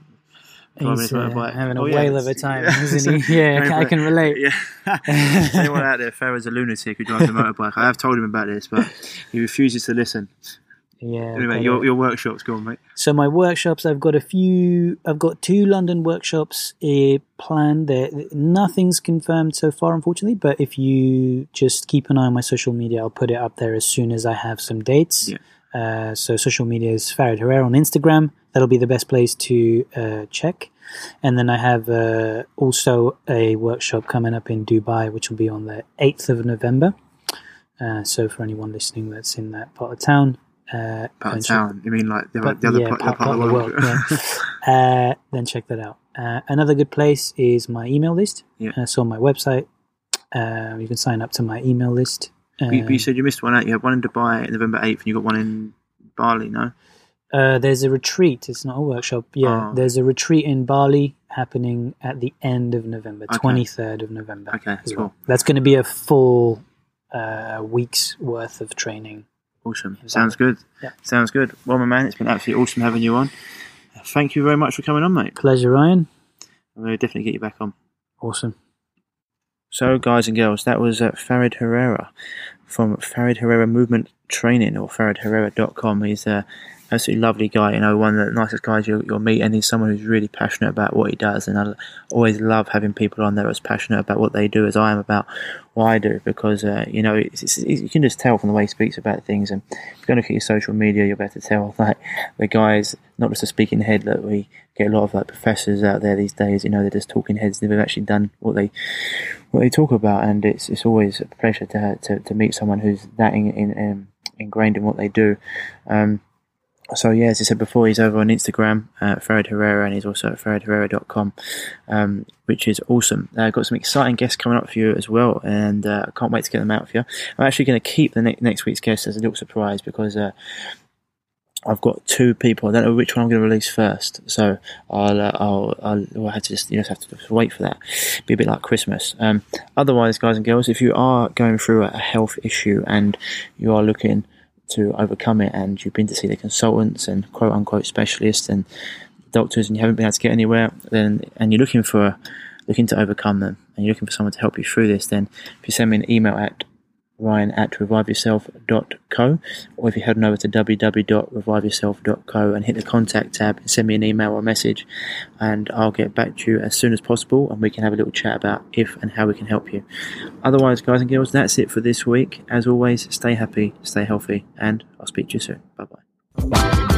He's uh, bike. having a oh, whale yeah. of a time, yeah. isn't he? Yeah, I can, I can relate. Yeah. Anyone out there, Farrah's a lunatic who drives a motorbike. I have told him about this, but he refuses to listen. Yeah. Anyway, your your workshops, go on, mate. So my workshops, I've got a few. I've got two London workshops uh, planned. There, nothing's confirmed so far, unfortunately. But if you just keep an eye on my social media, I'll put it up there as soon as I have some dates. Yeah. Uh, so social media is Farid Herrera on Instagram. That'll be the best place to uh, check. And then I have uh, also a workshop coming up in Dubai, which will be on the eighth of November. Uh, so for anyone listening that's in that part of town. Uh, part of town? You mean like the, but, the other yeah, part, part, part of the world? world yeah. uh, then check that out. Uh, another good place is my email list. Yeah. Uh, so on my website, uh, you can sign up to my email list. Um, you, you said you missed one out. You had one in Dubai November eighth and you got one in Bali, no? Uh, there's a retreat. It's not a workshop. Yeah, oh. There's a retreat in Bali happening at the end of November, okay. twenty-third of November. Okay, that's cool. That's going to be a full uh, week's worth of training. Awesome. Sounds good. Yeah. Sounds good. Well, my man, it's been absolutely awesome having you on. Thank you very much for coming on, mate. Pleasure, Ryan. I'm going to definitely get you back on. Awesome. So, guys and girls, that was uh, Farid Herrera from Farid Herrera Movement Training, or farid herrera dot com. He's a absolutely lovely guy, you know, one of the nicest guys you'll, you'll meet, and he's someone who's really passionate about what he does, and I always love having people on there as passionate about what they do as I am about what I do, because, uh, you know, it's, it's, it's, you can just tell from the way he speaks about things, and if you go look at your social media, you'll be able to tell, like, the guy's not just a speaking head, that like, we get a lot of, like, professors out there these days, you know, they're just talking heads, they've actually done what they what they talk about, and it's it's always a pleasure to to, to meet someone who's that in, in, in, ingrained in what they do. Um, So, yeah, as I said before, he's over on Instagram, uh, Farid Herrera, and he's also at farid herrera dot com, um, which is awesome. I've uh, got some exciting guests coming up for you as well, and uh, I can't wait to get them out for you. I'm actually going to keep the ne- next week's guest as a little surprise because uh, I've got two people. I don't know which one I'm going to release first, so I'll, uh, I'll, I'll, I'll have to just, you know, have to just wait for that. Be a bit like Christmas. Um, otherwise, guys and girls, if you are going through a health issue and you are looking to overcome it, and you've been to see the consultants and quote unquote specialists and doctors, and you haven't been able to get anywhere, then and you're looking for looking to overcome them, and you're looking for someone to help you through this, then if you send me an email at Ryan at revive yourself dot co, or if you head on over to w w w dot revive yourself dot co and hit the contact tab and send me an email or a message, and I'll get back to you as soon as possible, and we can have a little chat about if and how we can help you. Otherwise, guys and girls, that's it for this week. As always, stay happy, stay healthy, and I'll speak to you soon. Bye-bye.